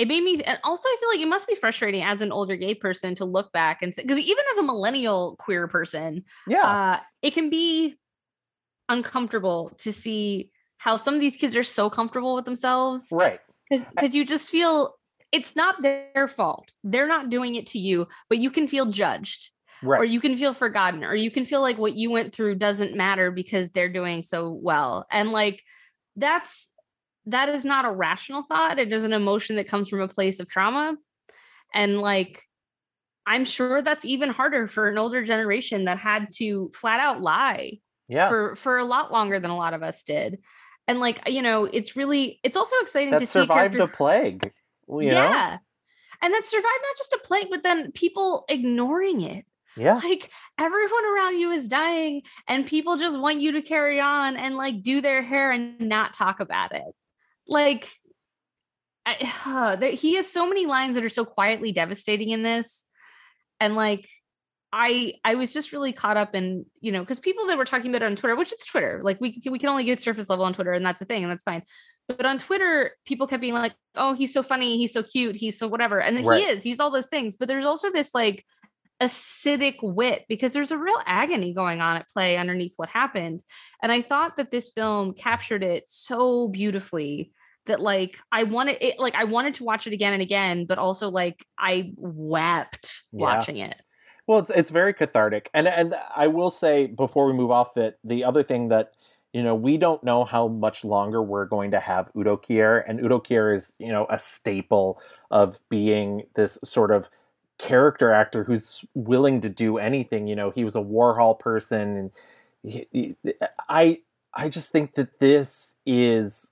and also I feel like it must be frustrating as an older gay person to look back and say, because even as a millennial queer person, it can be uncomfortable to see how some of these kids are so comfortable with themselves. Right. Because you just feel it's not their fault. They're not doing it to you, but you can feel judged. Right. Or you can feel forgotten, or you can feel like what you went through doesn't matter because they're doing so well. And like, that is not a rational thought. It is an emotion that comes from a place of trauma. And like, I'm sure that's even harder for an older generation that had to flat out lie for a lot longer than a lot of us did. And like, you know, it's also exciting to see survived a plague, you know? And that survived not just a plague, but then people ignoring it. Yeah. Like everyone around you is dying and people just want you to carry on and like do their hair and not talk about it. Like he has so many lines that are so quietly devastating in this. And like, I was just really caught up in, you know, because people that were talking about it on Twitter, which it's Twitter, like we can only get surface level on Twitter and that's a thing and that's fine. But on Twitter, people kept being like, oh, he's so funny. He's so cute. He's so whatever. And right. He is, he's all those things. But there's also this like acidic wit because there's a real agony going on at play underneath what happened. And I thought that this film captured it so beautifully that like, I wanted to watch it again and again, but also like I wept watching it. Well, it's very cathartic. And I will say before we move off it, the other thing that, you know, we don't know how much longer we're going to have Udo Kier. And Udo Kier is, you know, a staple of being this sort of character actor who's willing to do anything. You know, he was a Warhol person. And I just think that this is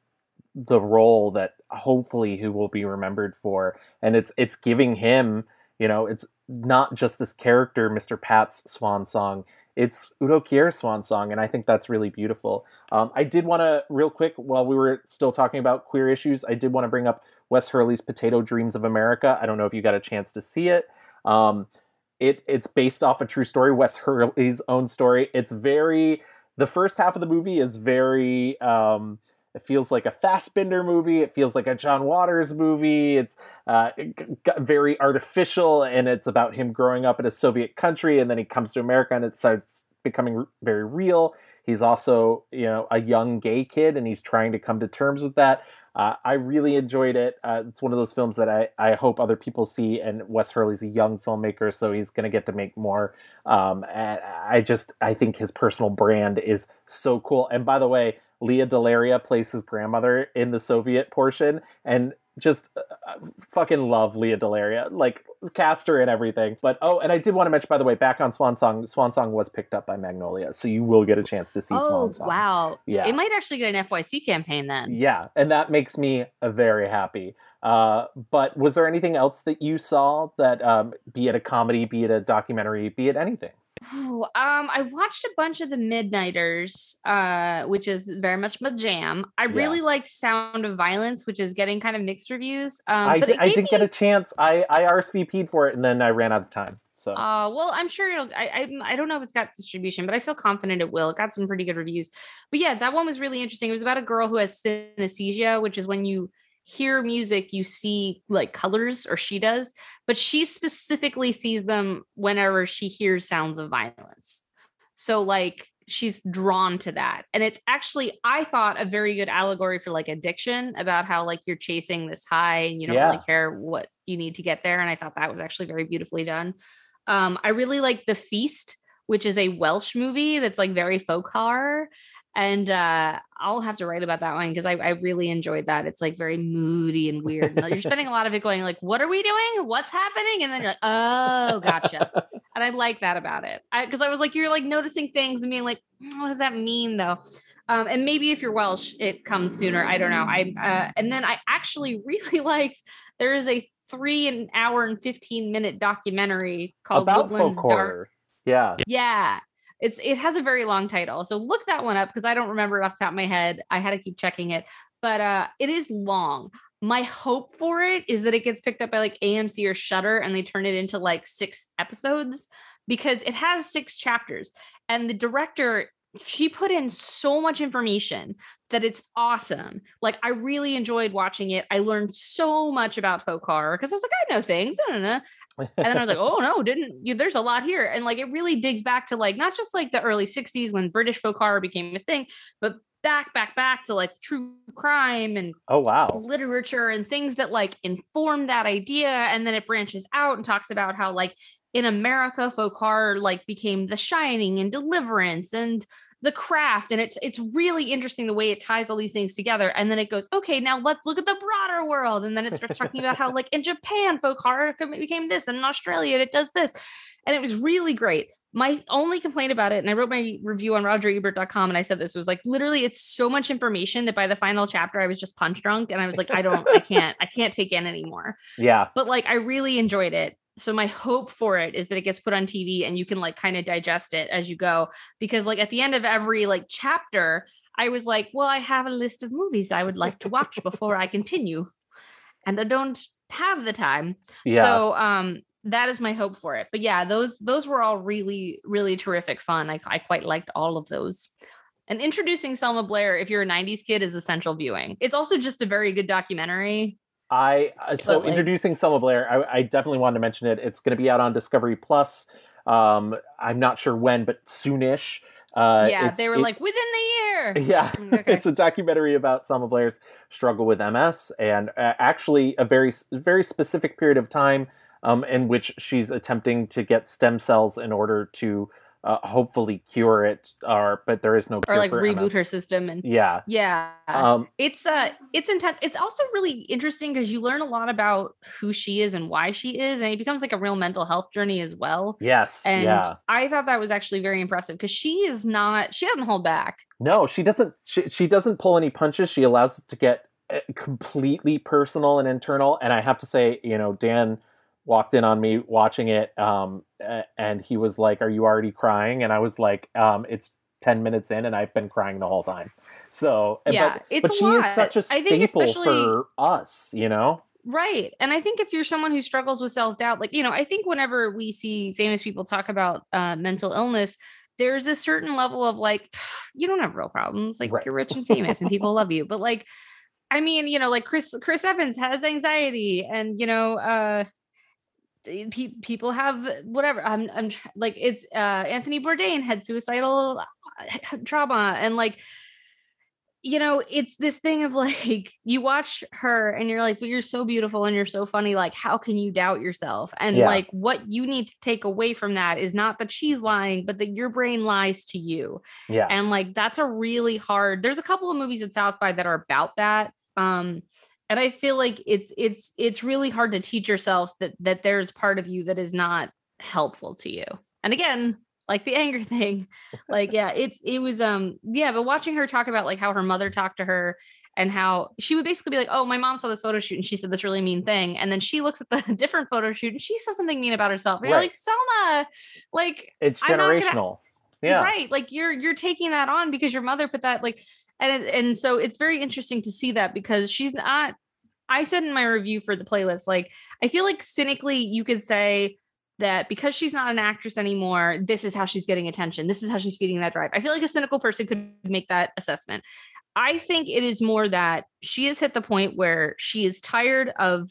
the role that hopefully he will be remembered for. And it's giving him, you know, it's not just this character, Mr. Pat's swan song. It's Udo Kier's swan song, and I think that's really beautiful. I did want to, real quick, while we were still talking about queer issues, I did want to bring up Wes Hurley's Potato Dreams of America. I don't know if you got a chance to see it. It's based off a true story, Wes Hurley's own story. It's very... The first half of the movie is very... it feels like a Fassbinder movie. It feels like a John Waters movie. It's very artificial, and it's about him growing up in a Soviet country, and then he comes to America, and it starts becoming very real. He's also, you know, a young gay kid, and he's trying to come to terms with that. I really enjoyed it. It's one of those films that I hope other people see, and Wes Hurley's a young filmmaker, so he's going to get to make more. And I think his personal brand is so cool. And by the way, Leah Delaria plays his grandmother in the Soviet portion, and just fucking love Leah Delaria, like cast her and everything. But oh, and I did want to mention, by the way, back on Swan Song, Swan Song was picked up by Magnolia, so you will get a chance to see Swan Song. Oh, wow. Yeah. It might actually get an FYC campaign then. Yeah, and that makes me very happy. But was there anything else that you saw that, be it a comedy, be it a documentary, be it anything? Oh, I watched a bunch of the Midnighters, which is very much my jam. I really liked Sound of Violence, which is getting kind of mixed reviews. I didn't get a chance. I RSVP'd for it and then I ran out of time. So, well, I'm sure it'll, I don't know if it's got distribution, but I feel confident it will. It got some pretty good reviews. But yeah, that one was really interesting. It was about a girl who has synesthesia, which is when you hear music, you see like colors, or she does, but she specifically sees them whenever she hears sounds of violence. So like she's drawn to that. And it's actually, I thought, a very good allegory for like addiction, about how like you're chasing this high and you don't really care what you need to get there. And I thought that was actually very beautifully done. I really like The Feast, which is a Welsh movie that's like very folk horror. And I'll have to write about that one because I really enjoyed that. It's like very moody and weird. You're spending a lot of it going like, what are we doing? What's happening? And then you're like, oh, gotcha. And I like that about it. Because I was like, you're like noticing things and being like, what does that mean though? And maybe if you're Welsh, it comes sooner. I don't know. And then I actually really liked, there is a 3-hour and 15-minute documentary called about Woodland's Dark. Yeah. Yeah. It has a very long title. So look that one up because I don't remember it off the top of my head. I had to keep checking it, but it is long. My hope for it is that it gets picked up by like AMC or Shudder and they turn it into like 6 episodes because it has 6 chapters. And the director, she put in so much information that it's awesome. Like I really enjoyed watching it. I learned so much about folk horror because I was like, I know things. And then I was like, oh no, didn't you? There's a lot here. And like, it really digs back to like, not just like the early 60s when British folk horror became a thing, but back to like true crime and literature and things that like inform that idea. And then it branches out and talks about how like in America, folk horror like became The Shining and Deliverance and The Craft. And it's really interesting the way it ties all these things together. And then it goes, okay, now let's look at the broader world. And then it starts talking about how like in Japan, folk horror became this, and in Australia, it does this. And it was really great. My only complaint about it, and I wrote my review on RogerEbert.com, and I said this was like, literally, it's so much information that by the final chapter, I was just punch drunk. And I was like, I can't take in anymore. Yeah. But like, I really enjoyed it. So my hope for it is that it gets put on TV and you can like kind of digest it as you go, because like at the end of every like chapter, I was like, well, I have a list of movies I would like to watch before I continue, and I don't have the time. Yeah. So that is my hope for it. But yeah, those were all really, really terrific fun. I quite liked all of those. And introducing Selma Blair, if you're a 90s kid, is essential viewing. It's also just a very good documentary. Introducing Selma Blair, I definitely wanted to mention it. It's going to be out on Discovery Plus. I'm not sure when, but soonish. They were within the year. Yeah, okay. It's a documentary about Selma Blair's struggle with MS, and actually a very, very specific period of time in which she's attempting to get stem cells in order to hopefully cure it, but there is no cure, or like for reboot MS. Her system. And it's intense. It's also really interesting because you learn a lot about who she is and why she is, and it becomes like a real mental health journey as well. Yes. And yeah, I thought that was actually very impressive because she doesn't hold back. No, she doesn't pull any punches. She allows it to get completely personal and internal. And I have to say, Dan walked in on me watching it, and he was like, "Are you already crying?" And I was like, "It's 10 minutes in, and I've been crying the whole time." So yeah, but she is such a staple for us, Right, and I think if you're someone who struggles with self-doubt, I think whenever we see famous people talk about mental illness, there's a certain level of like, you don't have real problems, like right. You're rich and famous, and people love you, but like, I mean, Chris Evans has anxiety, and people have whatever. I'm like, it's Anthony Bourdain had suicidal trauma, and like, it's this thing of like, you watch her and you're like, but you're so beautiful and you're so funny, like how can you doubt yourself? And yeah, like what you need to take away from that is not that she's lying, but that your brain lies to you. Yeah. And like that's a really hard, there's a couple of movies at South by that are about that. And I feel like it's really hard to teach yourself that there's part of you that is not helpful to you. And again, like the anger thing, like, yeah, but watching her talk about like how her mother talked to her and how she would basically be like, oh, my mom saw this photo shoot and she said this really mean thing. And then she looks at the different photo shoot and she says something mean about herself. And right. You're like, Selma, like it's generational. Yeah. Right. Like you're taking that on because your mother put that like, and so it's very interesting to see that because she's not, I said in my review for the playlist, like, I feel like cynically you could say that because she's not an actress anymore, this is how she's getting attention. This is how she's feeding that drive. I feel like a cynical person could make that assessment. I think it is more that she has hit the point where she is tired of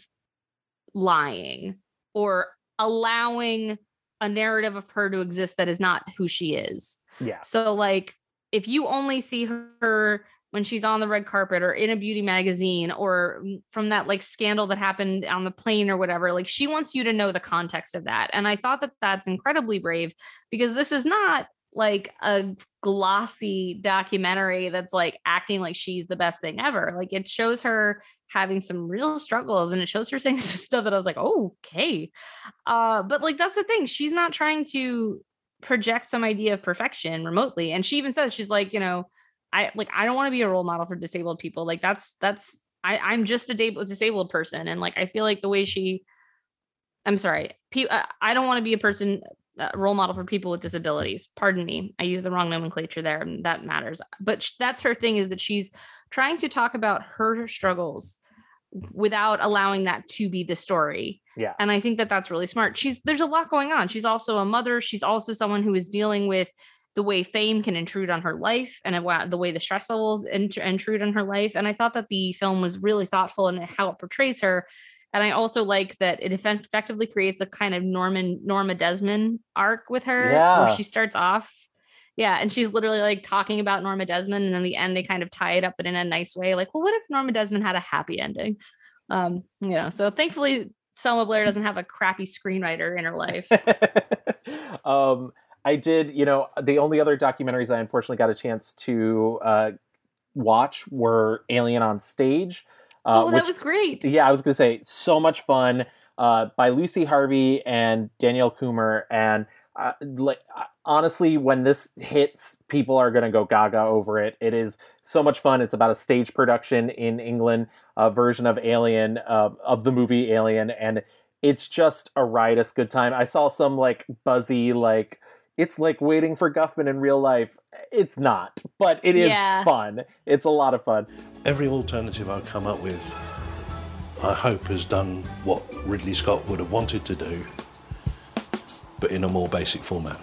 lying or allowing a narrative of her to exist that is not who she is. Yeah. So like, if you only see her when she's on the red carpet or in a beauty magazine or from that like scandal that happened on the plane or whatever, like she wants you to know the context of that. And I thought that that's incredibly brave because this is not like a glossy documentary that's like acting like she's the best thing ever. Like it shows her having some real struggles and it shows her saying some stuff that I was like, oh, okay. But like, that's the thing. She's not trying to project some idea of perfection remotely. And she even says, she's like, I don't want to be a role model for disabled people. Like I'm just a disabled person. And like, I feel like the way I don't want to be a role model for people with disabilities. Pardon me. I used the wrong nomenclature there. And that matters. But that's her thing, is that she's trying to talk about her struggles without allowing that to be the story. Yeah. And I think that that's really smart. There's a lot going on. She's also a mother. She's also someone who is dealing with the way fame can intrude on her life and the way the stress levels intrude on her life. And I thought that the film was really thoughtful in how it portrays her. And I also like that it effectively creates a kind of Norma Desmond arc with her, yeah, where she starts off. Yeah. And she's literally like talking about Norma Desmond. And in the end, they kind of tie it up, but in a nice way. Like, well, what if Norma Desmond had a happy ending? You know, so thankfully Selma Blair doesn't have a crappy screenwriter in her life. I did, you know, the only other documentaries I unfortunately got a chance to watch were Alien on Stage. That was great. Yeah, I was going to say, so much fun, by Lucy Harvey and Danielle Coomer. And honestly, when this hits, people are going to go gaga over it. It is so much fun. It's about a stage production in England, a version of Alien, of the movie Alien. And it's just a riotous good time. I saw some like buzzy, like, it's like Waiting for Guffman in real life. It's not, but it is fun. It's a lot of fun. Every alternative I've come up with, I hope, has done what Ridley Scott would have wanted to do, but in a more basic format.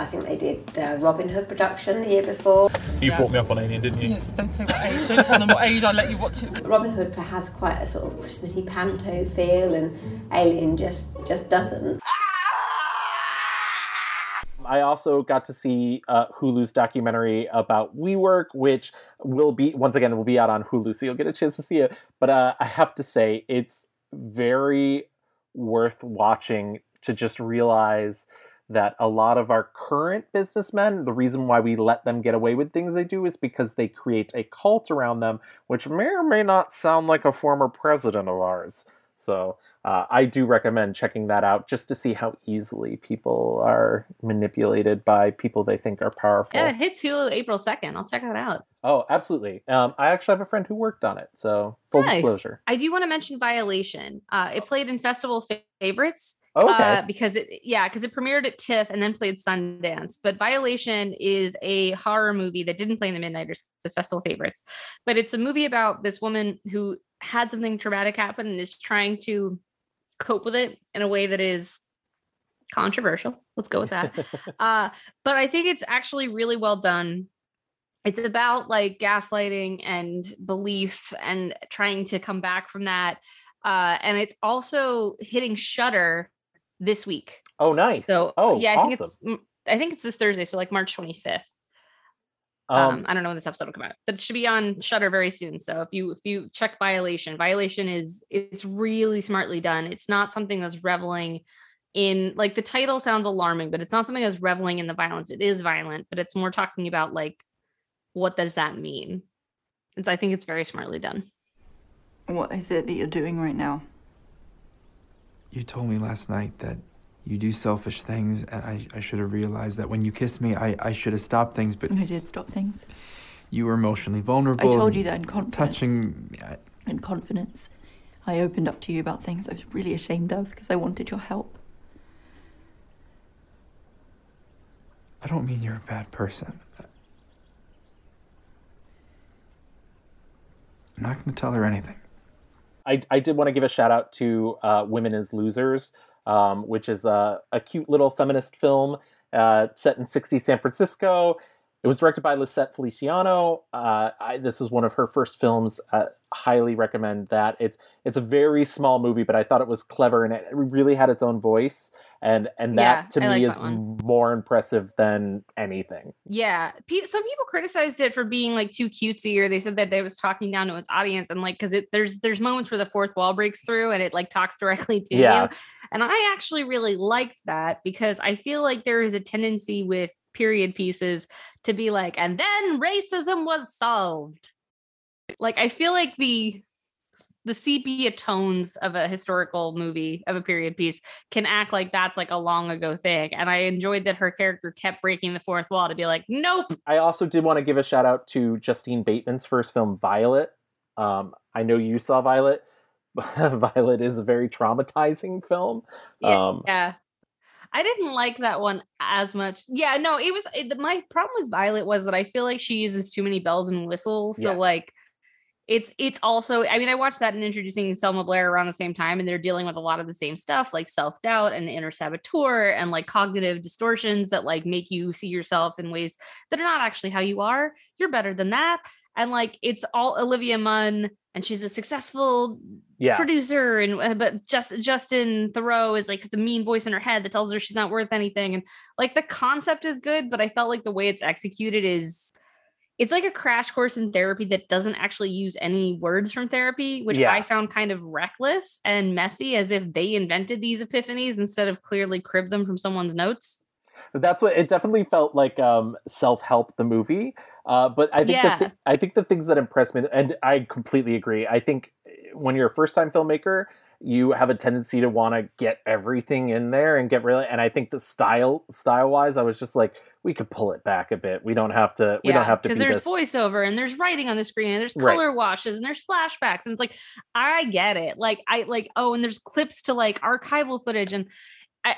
I think they did Robin Hood production the year before. You brought me up on Alien, didn't you? Yes, don't say what age. Don't tell them what age, I'll let you watch it. Robin Hood has quite a sort of Christmassy panto feel, and Alien just doesn't. I also got to see Hulu's documentary about WeWork, which will be, once again, will be out on Hulu, so you'll get a chance to see it. But I have to say, it's very worth watching to just realize that a lot of our current businessmen, the reason why we let them get away with things they do is because they create a cult around them, which may or may not sound like a former president of ours. So I do recommend checking that out just to see how easily people are manipulated by people they think are powerful. Yeah, it hits Hulu April 2nd. I'll check that out. Oh, absolutely. I actually have a friend who worked on it. So full disclosure. I do want to mention Violation. It played in festival favorites. Because it premiered at TIFF and then played Sundance. But Violation is a horror movie that didn't play in the Midnighters, as festival favorites. But it's a movie about this woman who had something traumatic happen and is trying to cope with it in a way that is controversial. Let's go with that. But I think it's actually really well done. It's about like gaslighting and belief and trying to come back from that. And it's also hitting Shudder this week. Oh, nice. So, awesome. I think it's this Thursday. So like March 25th. I don't know when this episode will come out, but it should be on Shudder very soon. So if you check Violation it's really smartly done. It's not something that's reveling in, like, the title sounds alarming, but it's not something that's reveling in the violence. It is violent, but it's more talking about like, what does that mean? And so I think it's very smartly done. What is it that you're doing right now? You told me last night that you do selfish things, and I should have realized that when you kissed me, I should have stopped things, but... I did stop things. You were emotionally vulnerable. I told you that in confidence. In confidence. I opened up to you about things I was really ashamed of because I wanted your help. I don't mean you're a bad person. I'm not going to tell her anything. I did want to give a shout out to Women as Losers, which is a cute little feminist film set in 60s San Francisco. It was directed by Lisette Feliciano. This is one of her first films. Highly recommend that. It's a very small movie, but I thought it was clever and it really had its own voice. And that to me is more impressive than anything. Yeah. Some people criticized it for being like too cutesy, or they said that it was talking down to its audience. And like, cause there's moments where the fourth wall breaks through and it like talks directly to you. And I actually really liked that because I feel like there is a tendency with period pieces to be like, and then racism was solved. Like, I feel like the sepia tones of a historical movie, of a period piece, can act like that's like a long ago thing. And I enjoyed that her character kept breaking the fourth wall to be like, nope. I also did want to give a shout out to Justine Bateman's first film, Violet. I know you saw Violet. Violet is a very traumatizing film. Yeah. I didn't like that one as much. Yeah, no, my problem with Violet was that I feel like she uses too many bells and whistles. So like it's also, I mean, I watched that and Introducing Selma Blair around the same time, and they're dealing with a lot of the same stuff, like self-doubt and inner saboteur and like cognitive distortions that like make you see yourself in ways that are not actually how you are. You're better than that. And like, it's all Olivia Munn, and she's a successful producer. And but Justin Theroux is like the mean voice in her head that tells her she's not worth anything. And like, the concept is good, but I felt like the way it's executed is, it's like a crash course in therapy that doesn't actually use any words from therapy, which I found kind of reckless and messy, as if they invented these epiphanies instead of clearly cribbed them from someone's notes. That's what it definitely felt like, self-help, the movie. But I think, I think the things that impressed me, and I completely agree. I think when you're a first-time filmmaker, you have a tendency to want to get everything in there and get really, and I think the style-wise, I was just like, we could pull it back a bit. We don't have to, we don't have to be this. Because there's voiceover and there's writing on the screen and there's color washes and there's flashbacks. And it's like, I get it. Like, I like, oh, and there's clips to like archival footage. And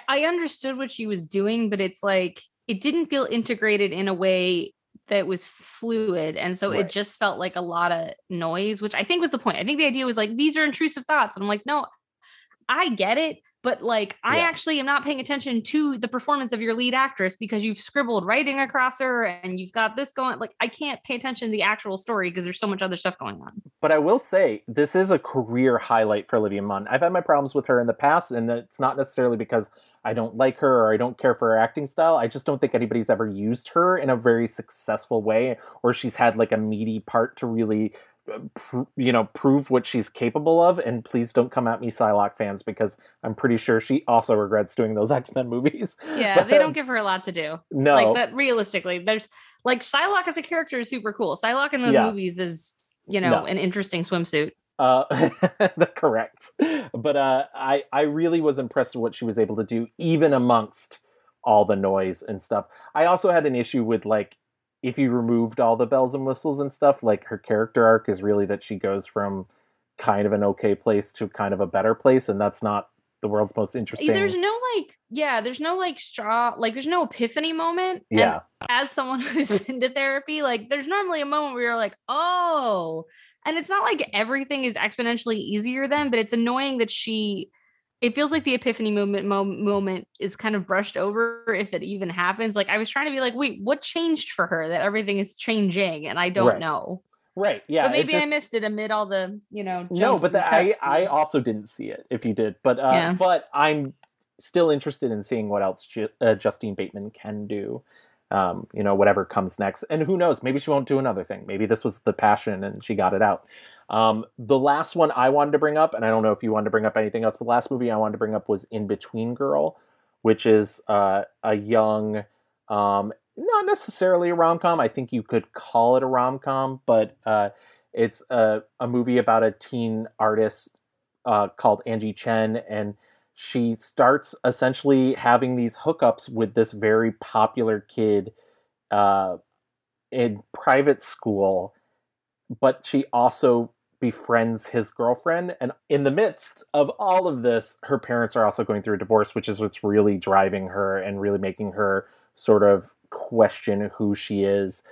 I understood what she was doing, but it's like, it didn't feel integrated in a way that was fluid. And so it just felt like a lot of noise, which I think was the point. I think the idea was like, these are intrusive thoughts. And I'm like, no, I get it. But like, I actually am not paying attention to the performance of your lead actress because you've scribbled writing across her and you've got this going. Like, I can't pay attention to the actual story because there's so much other stuff going on. But I will say, this is a career highlight for Olivia Munn. I've had my problems with her in the past, and it's not necessarily because I don't like her or I don't care for her acting style. I just don't think anybody's ever used her in a very successful way, or she's had like a meaty part to really, you know, prove what she's capable of. And please don't come at me, Psylocke fans, because I'm pretty sure she also regrets doing those X-Men movies. Yeah, but they don't give her a lot to do. No. Like, that, realistically, there's, like, Psylocke as a character is super cool. Psylocke in those movies is, you know, an interesting swimsuit. Correct. But I really was impressed with what she was able to do, even amongst all the noise and stuff. I also had an issue with, like, if you removed all the bells and whistles and stuff, like, her character arc is really that she goes from kind of an okay place to kind of a better place. And that's not the world's most interesting. There's no like, there's no like straw, like there's no epiphany moment. Yeah. And as someone who's been to therapy, like there's normally a moment where you're like, oh, and it's not like everything is exponentially easier then, but it's annoying that she, it feels like the epiphany moment is kind of brushed over if it even happens. Like, I was trying to be like, wait, what changed for her that everything is changing? And I don't know. Right. Yeah. But maybe I missed it amid all the, you know, jumps. No, but I also didn't see it if you did, but I'm still interested in seeing what else Justine Bateman can do. You know, whatever comes next, and who knows, maybe she won't do another thing. Maybe this was the passion and she got it out. The last one I wanted to bring up, and I don't know if you wanted to bring up anything else, but the last movie I wanted to bring up was In Between Girl, which is a young, not necessarily a rom-com. I think you could call it a rom-com, but it's a movie about a teen artist called Angie Chen, and she starts essentially having these hookups with this very popular kid in private school, but she also befriends his girlfriend. And in the midst of all of this, her parents are also going through a divorce, which is what's really driving her and really making her sort of question who she is.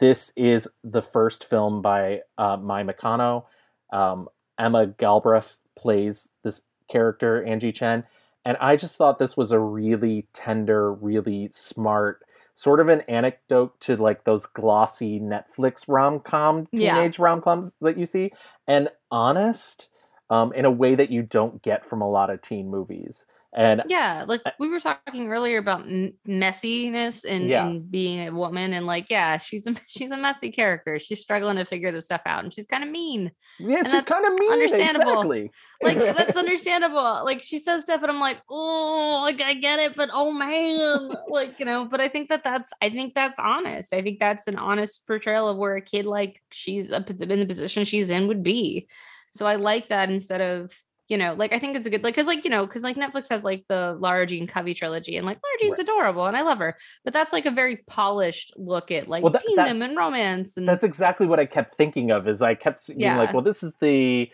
This is the first film by Mai Mikano. Emma Galbraith plays this character, Angie Chen. And I just thought this was a really tender, really smart, sort of an anecdote to like those glossy Netflix rom-com, teenage rom-coms that you see. And honest, in a way that you don't get from a lot of teen movies. And yeah, like we were talking earlier about messiness and being a woman, and like, she's a messy character. She's struggling to figure this stuff out, and she's kind of mean. Yeah, and she's kind of mean. Understandable. Exactly. Like, that's understandable. Like, she says stuff, and I'm like, oh, like I get it, but oh man, like, you know. But I think that's honest. I think that's an honest portrayal of where a kid like she's in the position she's in would be. So I like that instead of, you know, like, I think it's a good, like, because Netflix has like the Lara Jean Covey trilogy, and like Lara Jean's adorable and I love her, but that's like a very polished look at like teendom and romance. And that's exactly what I kept thinking of, is I kept being like, well, this is the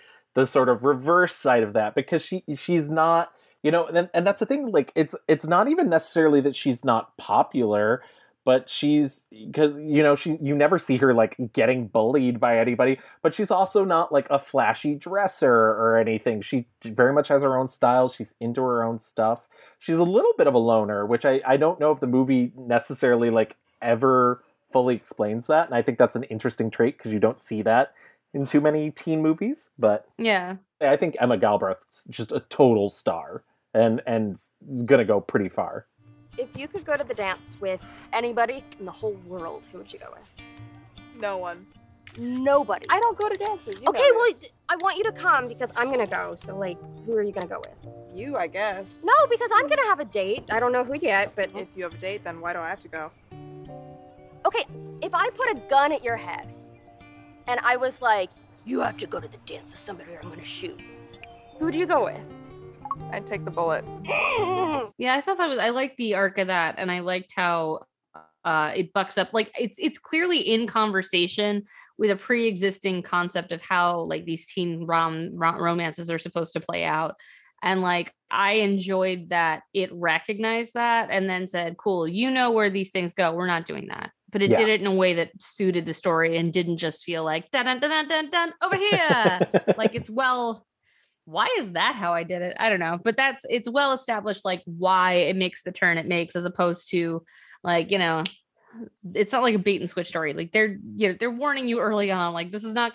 sort of reverse side of that, because she's not, you know, and that's the thing, like it's not even necessarily that she's not popular, but she's, because, you know, you never see her like getting bullied by anybody, but she's also not like a flashy dresser or anything. She very much has her own style. She's into her own stuff. She's a little bit of a loner, which I don't know if the movie necessarily like ever fully explains that. And I think that's an interesting trait because you don't see that in too many teen movies. But yeah, I think Emma Galbraith's just a total star and is going to go pretty far. If you could go to the dance with anybody in the whole world, who would you go with? No one. Nobody. I don't go to dances. You okay, well, I want you to come because I'm going to go. So, like, who are you going to go with? You, I guess. No, because I'm going to have a date. I don't know who yet, but... If you have a date, then why do I have to go? Okay, if I put a gun at your head and I was like, you have to go to the dance with somebody or I'm going to shoot, who do you go with? I'd take the bullet. Yeah, I thought that was... I liked the arc of that, and I liked how... it bucks up, like it's clearly in conversation with a pre-existing concept of how like these teen romances are supposed to play out. And like, I enjoyed that it recognized that and then said, cool, you know where these things go. We're not doing that. But it did it in a way that suited the story and didn't just feel like, dun, dun, dun, dun, dun, dun, over here. Like it's well... Why is that how I did it? I don't know. But it's well established, like why it makes the turn it makes, as opposed to like, you know, it's not like a bait and switch story. Like they're warning you early on, like this is not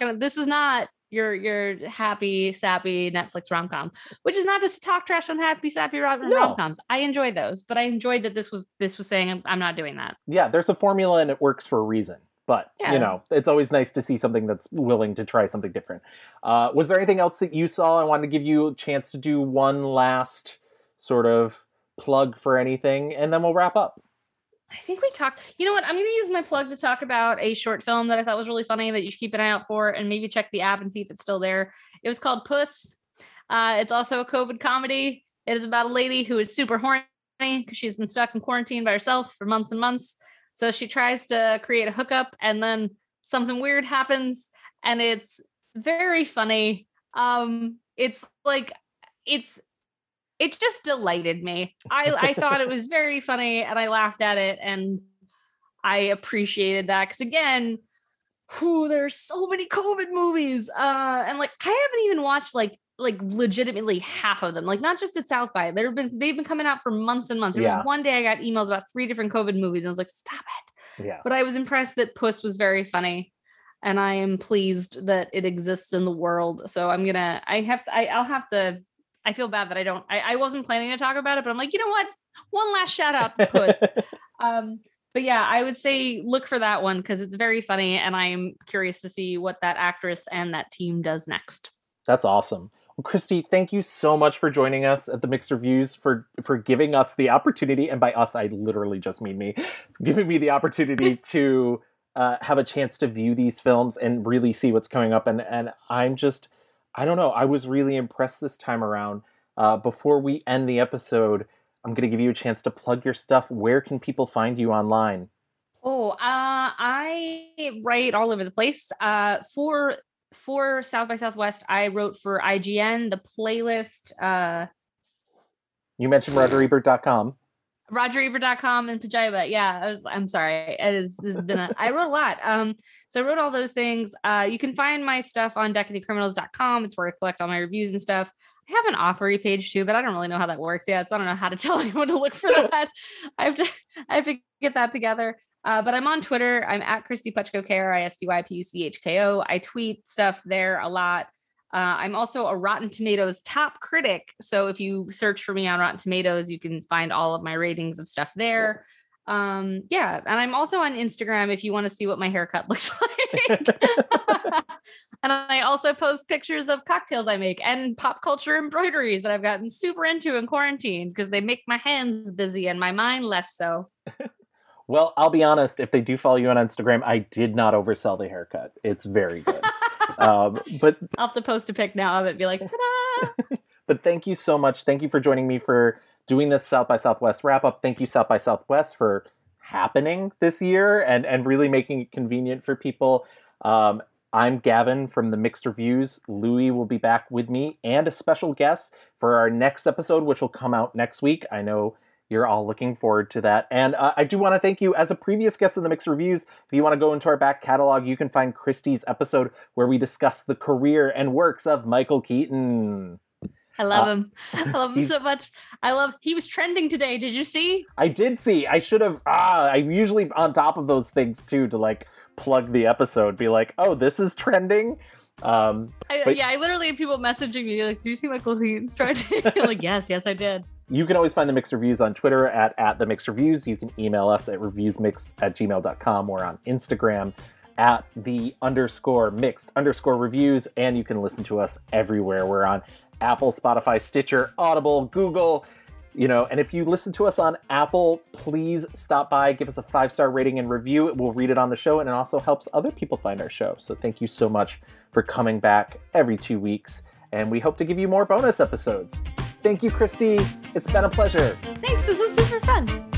your happy, sappy Netflix rom-com, which is not just talk trash on happy, sappy rom-coms. I enjoyed those, but I enjoyed that this was saying I'm not doing that. Yeah, there's a formula and it works for a reason. But, you know, it's always nice to see something that's willing to try something different. Was there anything else that you saw? I wanted to give you a chance to do one last sort of plug for anything, and then we'll wrap up. I think we talked. You know what? I'm going to use my plug to talk about a short film that I thought was really funny that you should keep an eye out for, and maybe check the app and see if it's still there. It was called Puss. It's also a COVID comedy. It is about a lady who is super horny because she's been stuck in quarantine by herself for months and months. So she tries to create a hookup and then something weird happens, and it's very funny. It just delighted me. I thought it was very funny and I laughed at it, and I appreciated that. Because again, there are so many COVID movies. And like, I haven't even watched like legitimately half of them, like not just at South by. They've been coming out for months and months. There was one day I got emails about 3 different COVID movies and I was like, stop it. Yeah. But I was impressed that Puss was very funny, and I am pleased that it exists in the world. So I feel bad that I wasn't planning to talk about it, but I'm like, you know what? One last shout out to Puss. But yeah, I would say look for that one because it's very funny, and I'm curious to see what that actress and that team does next. That's awesome. Kristy, thank you so much for joining us at the Mixed Reviews, for giving us the opportunity, and by us, I literally just mean me, giving me the opportunity to have a chance to view these films and really see what's coming up. And I'm just, I don't know, I was really impressed this time around. Before we end the episode, I'm going to give you a chance to plug your stuff. Where can people find you online? Oh, I write all over the place. For South by Southwest, I wrote for IGN, the playlist. You mentioned RogerEbert.com. RogerEbert.com and Pajiba. Yeah, I'm sorry. I wrote a lot. So I wrote all those things. You can find my stuff on DecadyCriminals.com. It's where I collect all my reviews and stuff. I have an authory page too, but I don't really know how that works yet. So I don't know how to tell anyone to look for that. I have to get that together. But I'm on Twitter. I'm at Kristy Puchko, KristyPuchko. I tweet stuff there a lot. I'm also a Rotten Tomatoes top critic. So if you search for me on Rotten Tomatoes, you can find all of my ratings of stuff there. And I'm also on Instagram if you want to see what my haircut looks like. And I also post pictures of cocktails I make and pop culture embroideries that I've gotten super into in quarantine because they make my hands busy and my mind less so. Well, I'll be honest, if they do follow you on Instagram, I did not oversell the haircut. It's very good. But I'll have to post a pic now of it and be like, ta-da! But thank you so much. Thank you for joining me for doing this South by Southwest wrap-up. Thank you, South by Southwest, for happening this year and really making it convenient for people. I'm Gavin from The Mixed Reviews. Louis will be back with me and a special guest for our next episode, which will come out next week. I know you're all looking forward to that. And I do want to thank you as a previous guest in the Mixed Reviews. If you want to go into our back catalog, you can find Kristy's episode where we discuss the career and works of Michael Keaton. I love him. I love him so much. He was trending today. Did you see? I did see. I should have. I'm usually on top of those things too, to like plug the episode, be like, oh, this is trending. I literally have people messaging me like, do you see Michael Heen's trending? I'm like, yes, I did. You can always find The Mixed Reviews on Twitter at The Mixed Reviews. You can email us at reviewsmixed@gmail.com or on Instagram at @the_mixed_reviews. And you can listen to us everywhere. We're on Apple, Spotify, Stitcher, Audible, Google, and if you listen to us on Apple, please stop by, give us a 5-star rating and review. We'll read it on the show, and it also helps other people find our show. So thank you so much for coming back every 2 weeks, and we hope to give you more bonus episodes. Thank you, Kristy. It's been a pleasure. Thanks. This was super fun.